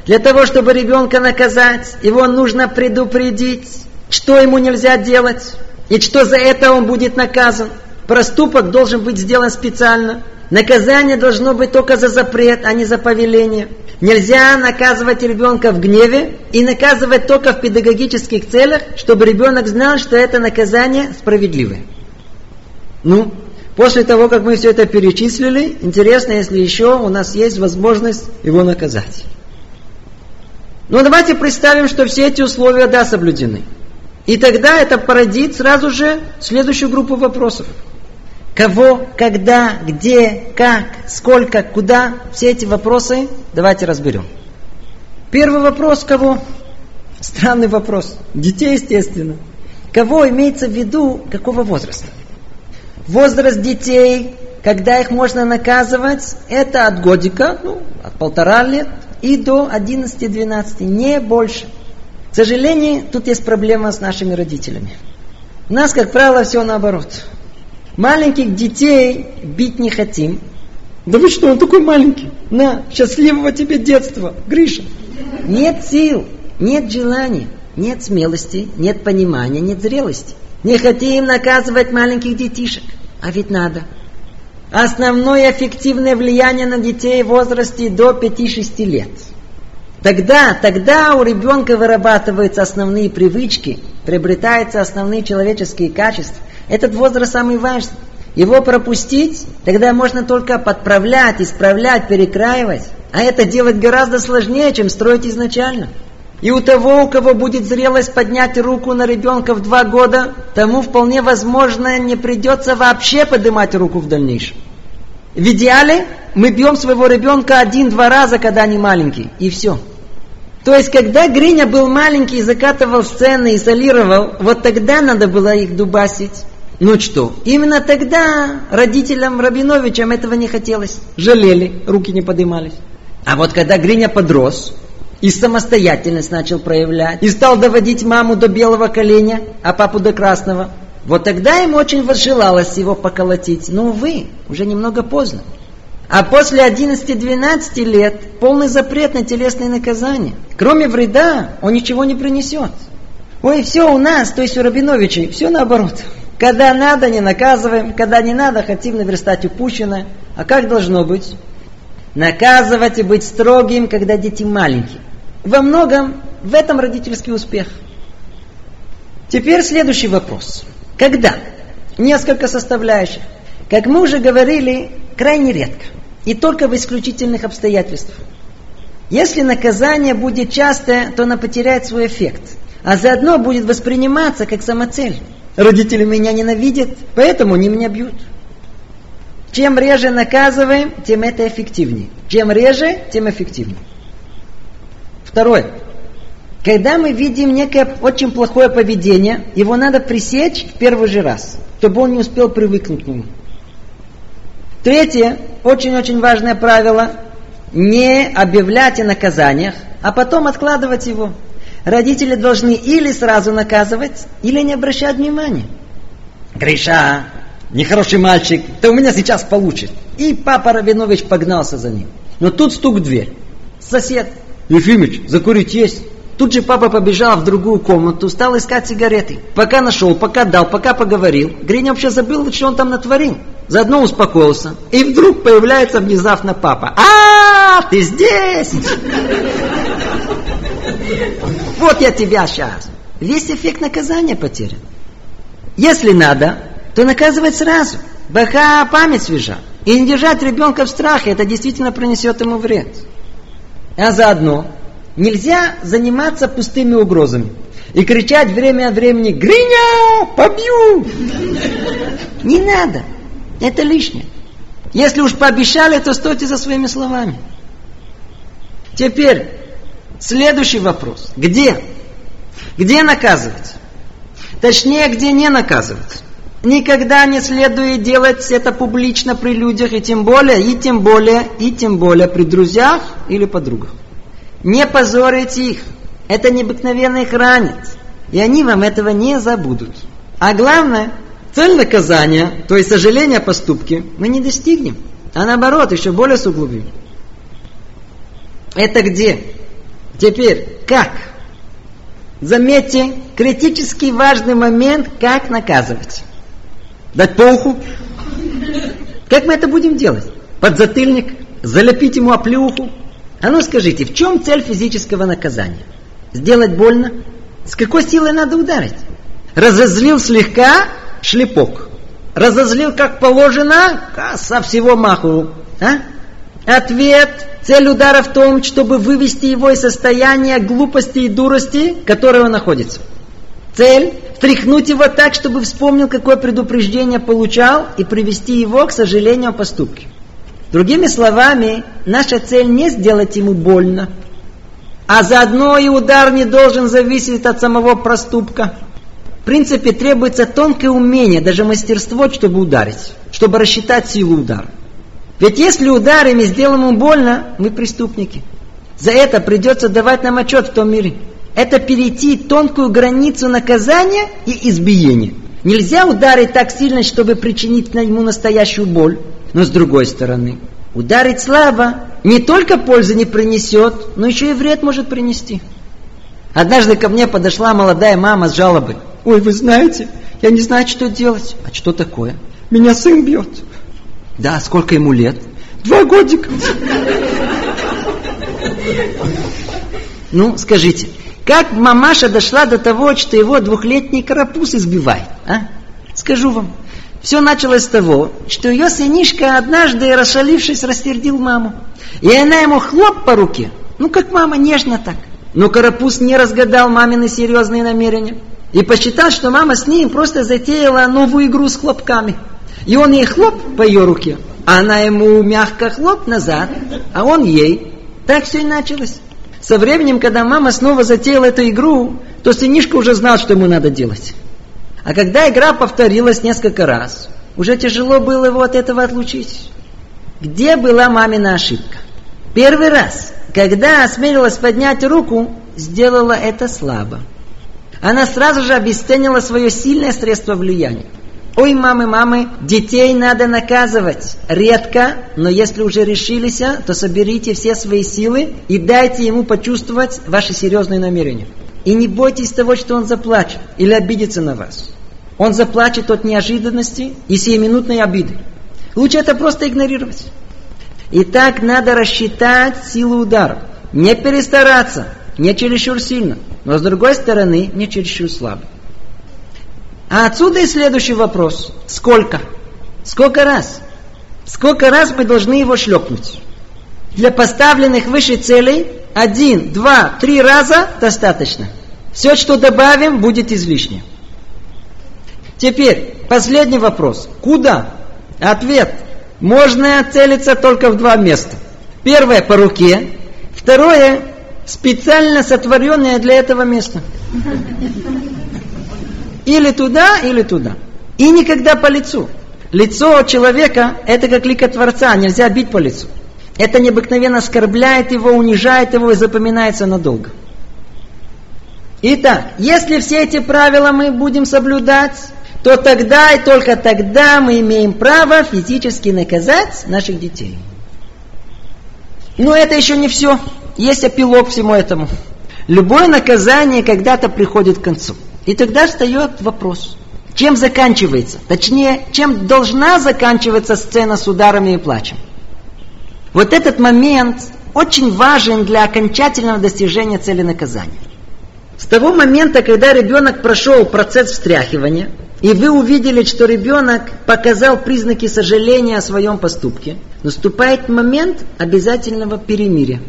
Для того, чтобы ребенка наказать, его нужно предупредить, что ему нельзя делать, и что за это он будет наказан. Проступок должен быть сделан специально. Наказание должно быть только за запрет, а не за повеление. Нельзя наказывать ребенка в гневе и наказывать только в педагогических целях, чтобы ребенок знал, что это наказание справедливое. Ну, после того, как мы все это перечислили, интересно, если еще у нас есть возможность его наказать. Но давайте представим, что все эти условия, да, соблюдены. И тогда это породит сразу же следующую группу вопросов. Кого, когда, где, как, сколько, куда? Все эти вопросы давайте разберем. Первый вопрос – кого? Странный вопрос. Детей, естественно. Кого имеется в виду, какого возраста? Возраст детей, когда их можно наказывать, это от годика, ну, от полтора лет и до одиннадцати-двенадцати, не больше. К сожалению, тут есть проблема с нашими родителями. У нас, как правило, все наоборот. Маленьких детей бить не хотим. Да вы что, он такой маленький. На, счастливого тебе детства, Гриша. Нет сил, нет желания, нет смелости, нет понимания, нет зрелости. Не хотим наказывать маленьких детишек. А ведь надо. Основное эффективное влияние на детей в возрасте до пяти-шести лет. Тогда, тогда у ребенка вырабатываются основные привычки, приобретаются основные человеческие качества. Этот возраст самый важный. Его пропустить, тогда можно только подправлять, исправлять, перекраивать. А это делать гораздо сложнее, чем строить изначально. И у того, у кого будет зрелость поднять руку на ребенка в два года, тому вполне возможно не придется вообще поднимать руку в дальнейшем. В идеале мы бьем своего ребенка один-два раза, когда они маленькие, и все. То есть, когда Гриня был маленький и закатывал сцены, и солировал, вот тогда надо было их дубасить. Ну что, именно тогда родителям Рабиновичам этого не хотелось. Жалели, руки не поднимались. А вот когда Гриня подрос и самостоятельность начал проявлять, и стал доводить маму до белого коленя, а папу до красного, вот тогда им очень возжелалось его поколотить. Но, увы, уже немного поздно. А после одиннадцати-двенадцати лет полный запрет на телесные наказания. Кроме вреда он ничего не принесет. Ой, все у нас, то есть у Рабиновичей, все наоборот. Когда надо, не наказываем. Когда не надо, хотим наверстать упущенное. А как должно быть? Наказывать и быть строгим, когда дети маленькие. Во многом в этом родительский успех. Теперь следующий вопрос. Когда? Несколько составляющих. Как мы уже говорили, крайне редко. И только в исключительных обстоятельствах. Если наказание будет частое, то оно потеряет свой эффект. А заодно будет восприниматься как самоцель. Родители меня ненавидят, поэтому они меня бьют. Чем реже наказываем, тем это эффективнее. Чем реже, тем эффективнее. Второе. Когда мы видим некое очень плохое поведение, его надо пресечь в первый же раз, чтобы он не успел привыкнуть к нему. Третье, очень-очень важное правило, не объявлять о наказаниях, а потом откладывать его. Родители должны или сразу наказывать, или не обращать внимания. Гриша, нехороший мальчик, ты у меня сейчас получит. И папа Рабинович погнался за ним. Но тут стук в дверь. Сосед. Ефимыч, закурить есть? Тут же папа побежал в другую комнату, стал искать сигареты. Пока нашел, пока дал, пока поговорил. Гриня вообще забыл, что он там натворил. Заодно успокоился. И вдруг появляется внезапно папа. А, ты здесь! Вот я тебя сейчас. Весь эффект наказания потерян. Если надо, то наказывать сразу. Пока память свежа. И не держать ребенка в страхе, это действительно принесет ему вред. А заодно нельзя заниматься пустыми угрозами и кричать время от времени «Гриня, побью!» Не надо, это лишнее. Если уж пообещали, то стойте за своими словами. Теперь следующий вопрос. Где? Где наказывать? Точнее, где не наказывать? Никогда не следует делать это публично при людях, и тем более, и тем более, и тем более при друзьях или подругах. Не позорить их. Это необыкновенно их ранит. И они вам этого не забудут. А главное, цель наказания, то есть сожаление о поступке, мы не достигнем. А наоборот, еще более суглубим. Это где? Теперь, как? Заметьте, критически важный момент, как наказывать. Дать по уху? Как мы это будем делать? Подзатыльник? Залепить ему оплеуху? А ну скажите, в чем цель физического наказания? Сделать больно? С какой силой надо ударить? Разозлил слегка – шлепок. Разозлил как положено – со всего маху. А? Ответ. Цель удара в том, чтобы вывести его из состояния глупости и дурости, в которой он находится. Цель – встряхнуть его так, чтобы вспомнил, какое предупреждение получал, и привести его к сожалению о поступке. Другими словами, наша цель не сделать ему больно. А заодно и удар не должен зависеть от самого проступка. В принципе, требуется тонкое умение, даже мастерство, чтобы ударить. Чтобы рассчитать силу удара. Ведь если ударим и сделаем ему больно, мы преступники. За это придется давать нам отчет в том мире. Это перейти тонкую границу наказания и избиения. Нельзя ударить так сильно, чтобы причинить ему настоящую боль. Но с другой стороны, ударить слабо не только пользы не принесет, но еще и вред может принести. Однажды ко мне подошла молодая мама с жалобой. Ой, вы знаете, я не знаю, что делать. А что такое? Меня сын бьет. Да, сколько ему лет? Два годика. Ну, скажите, как мамаша дошла до того, что его двухлетний карапуз избивает? А? Скажу вам. Все началось с того, что ее сынишка однажды, расшалившись, рассердил маму. И она ему хлоп по руке. Ну, как мама, нежно так. Но карапуз не разгадал мамины серьезные намерения. И посчитал, что мама с ним просто затеяла новую игру с хлопками. И он ей хлоп по ее руке. А она ему мягко хлоп назад. А он ей. Так все и началось. Со временем, когда мама снова затеяла эту игру, то сынишка уже знал, что ему надо делать. А когда игра повторилась несколько раз, уже тяжело было его от этого отлучить. Где была мамина ошибка? Первый раз, когда осмелилась поднять руку, сделала это слабо. Она сразу же обесценила свое сильное средство влияния. Ой, мамы, мамы, детей надо наказывать. Редко, но если уже решились, то соберите все свои силы и дайте ему почувствовать ваши серьезные намерения. И не бойтесь того, что он заплачет или обидится на вас. Он заплачет от неожиданности и сиюминутной обиды. Лучше это просто игнорировать. Итак, надо рассчитать силу удара. Не перестараться, не чересчур сильно, но с другой стороны, не чересчур слабо. А отсюда и следующий вопрос. Сколько? Сколько раз? Сколько раз мы должны его шлепнуть? Для поставленных выше целей один, два, три раза достаточно. Все, что добавим, будет излишне. Теперь, последний вопрос. Куда? Ответ. Можно целиться только в два места. Первое по руке. Второе специально сотворенное для этого место. Или туда, или туда. И никогда по лицу. Лицо человека это как лика Творца. Нельзя бить по лицу. Это необыкновенно оскорбляет его, унижает его и запоминается надолго. Итак, если все эти правила мы будем соблюдать, то тогда и только тогда мы имеем право физически наказать наших детей. Но это еще не все. Есть эпилог всему этому. Любое наказание когда-то приходит к концу. И тогда встает вопрос, чем заканчивается, точнее, чем должна заканчиваться сцена с ударами и плачем. Вот этот момент очень важен для окончательного достижения цели наказания. С того момента, когда ребенок прошел процесс встряхивания, и вы увидели, что ребенок показал признаки сожаления о своем поступке, наступает момент обязательного перемирия.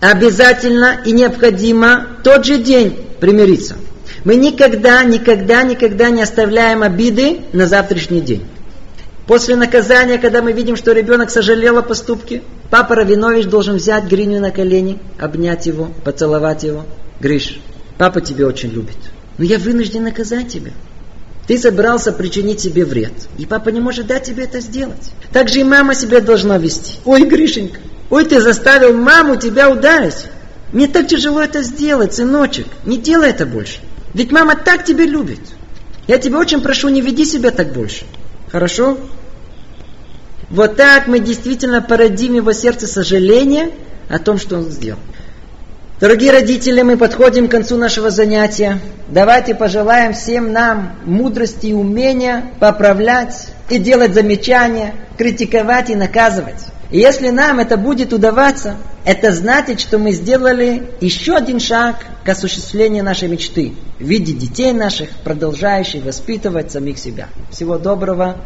Обязательно и необходимо тот же день примириться. Мы никогда, никогда, никогда не оставляем обиды на завтрашний день. После наказания, когда мы видим, что ребенок сожалел о поступке, папа Рабинович должен взять Гриню на колени, обнять его, поцеловать его. Гриш, папа тебя очень любит, но я вынужден наказать тебя. Ты собрался причинить себе вред, и папа не может дать тебе это сделать. Так же и мама себя должна вести. Ой, Гришенька, ой, ты заставил маму тебя ударить. Мне так тяжело это сделать, сыночек, не делай это больше. Ведь мама так тебя любит. Я тебя очень прошу, не веди себя так больше. Хорошо? Вот так мы действительно породим его сердце сожаление о том, что он сделал. Дорогие родители, мы подходим к концу нашего занятия. Давайте пожелаем всем нам мудрости и умения поправлять и делать замечания, критиковать и наказывать. И если нам это будет удаваться, это значит, что мы сделали еще один шаг к осуществлению нашей мечты в виде детей наших, продолжающих воспитывать самих себя. Всего доброго.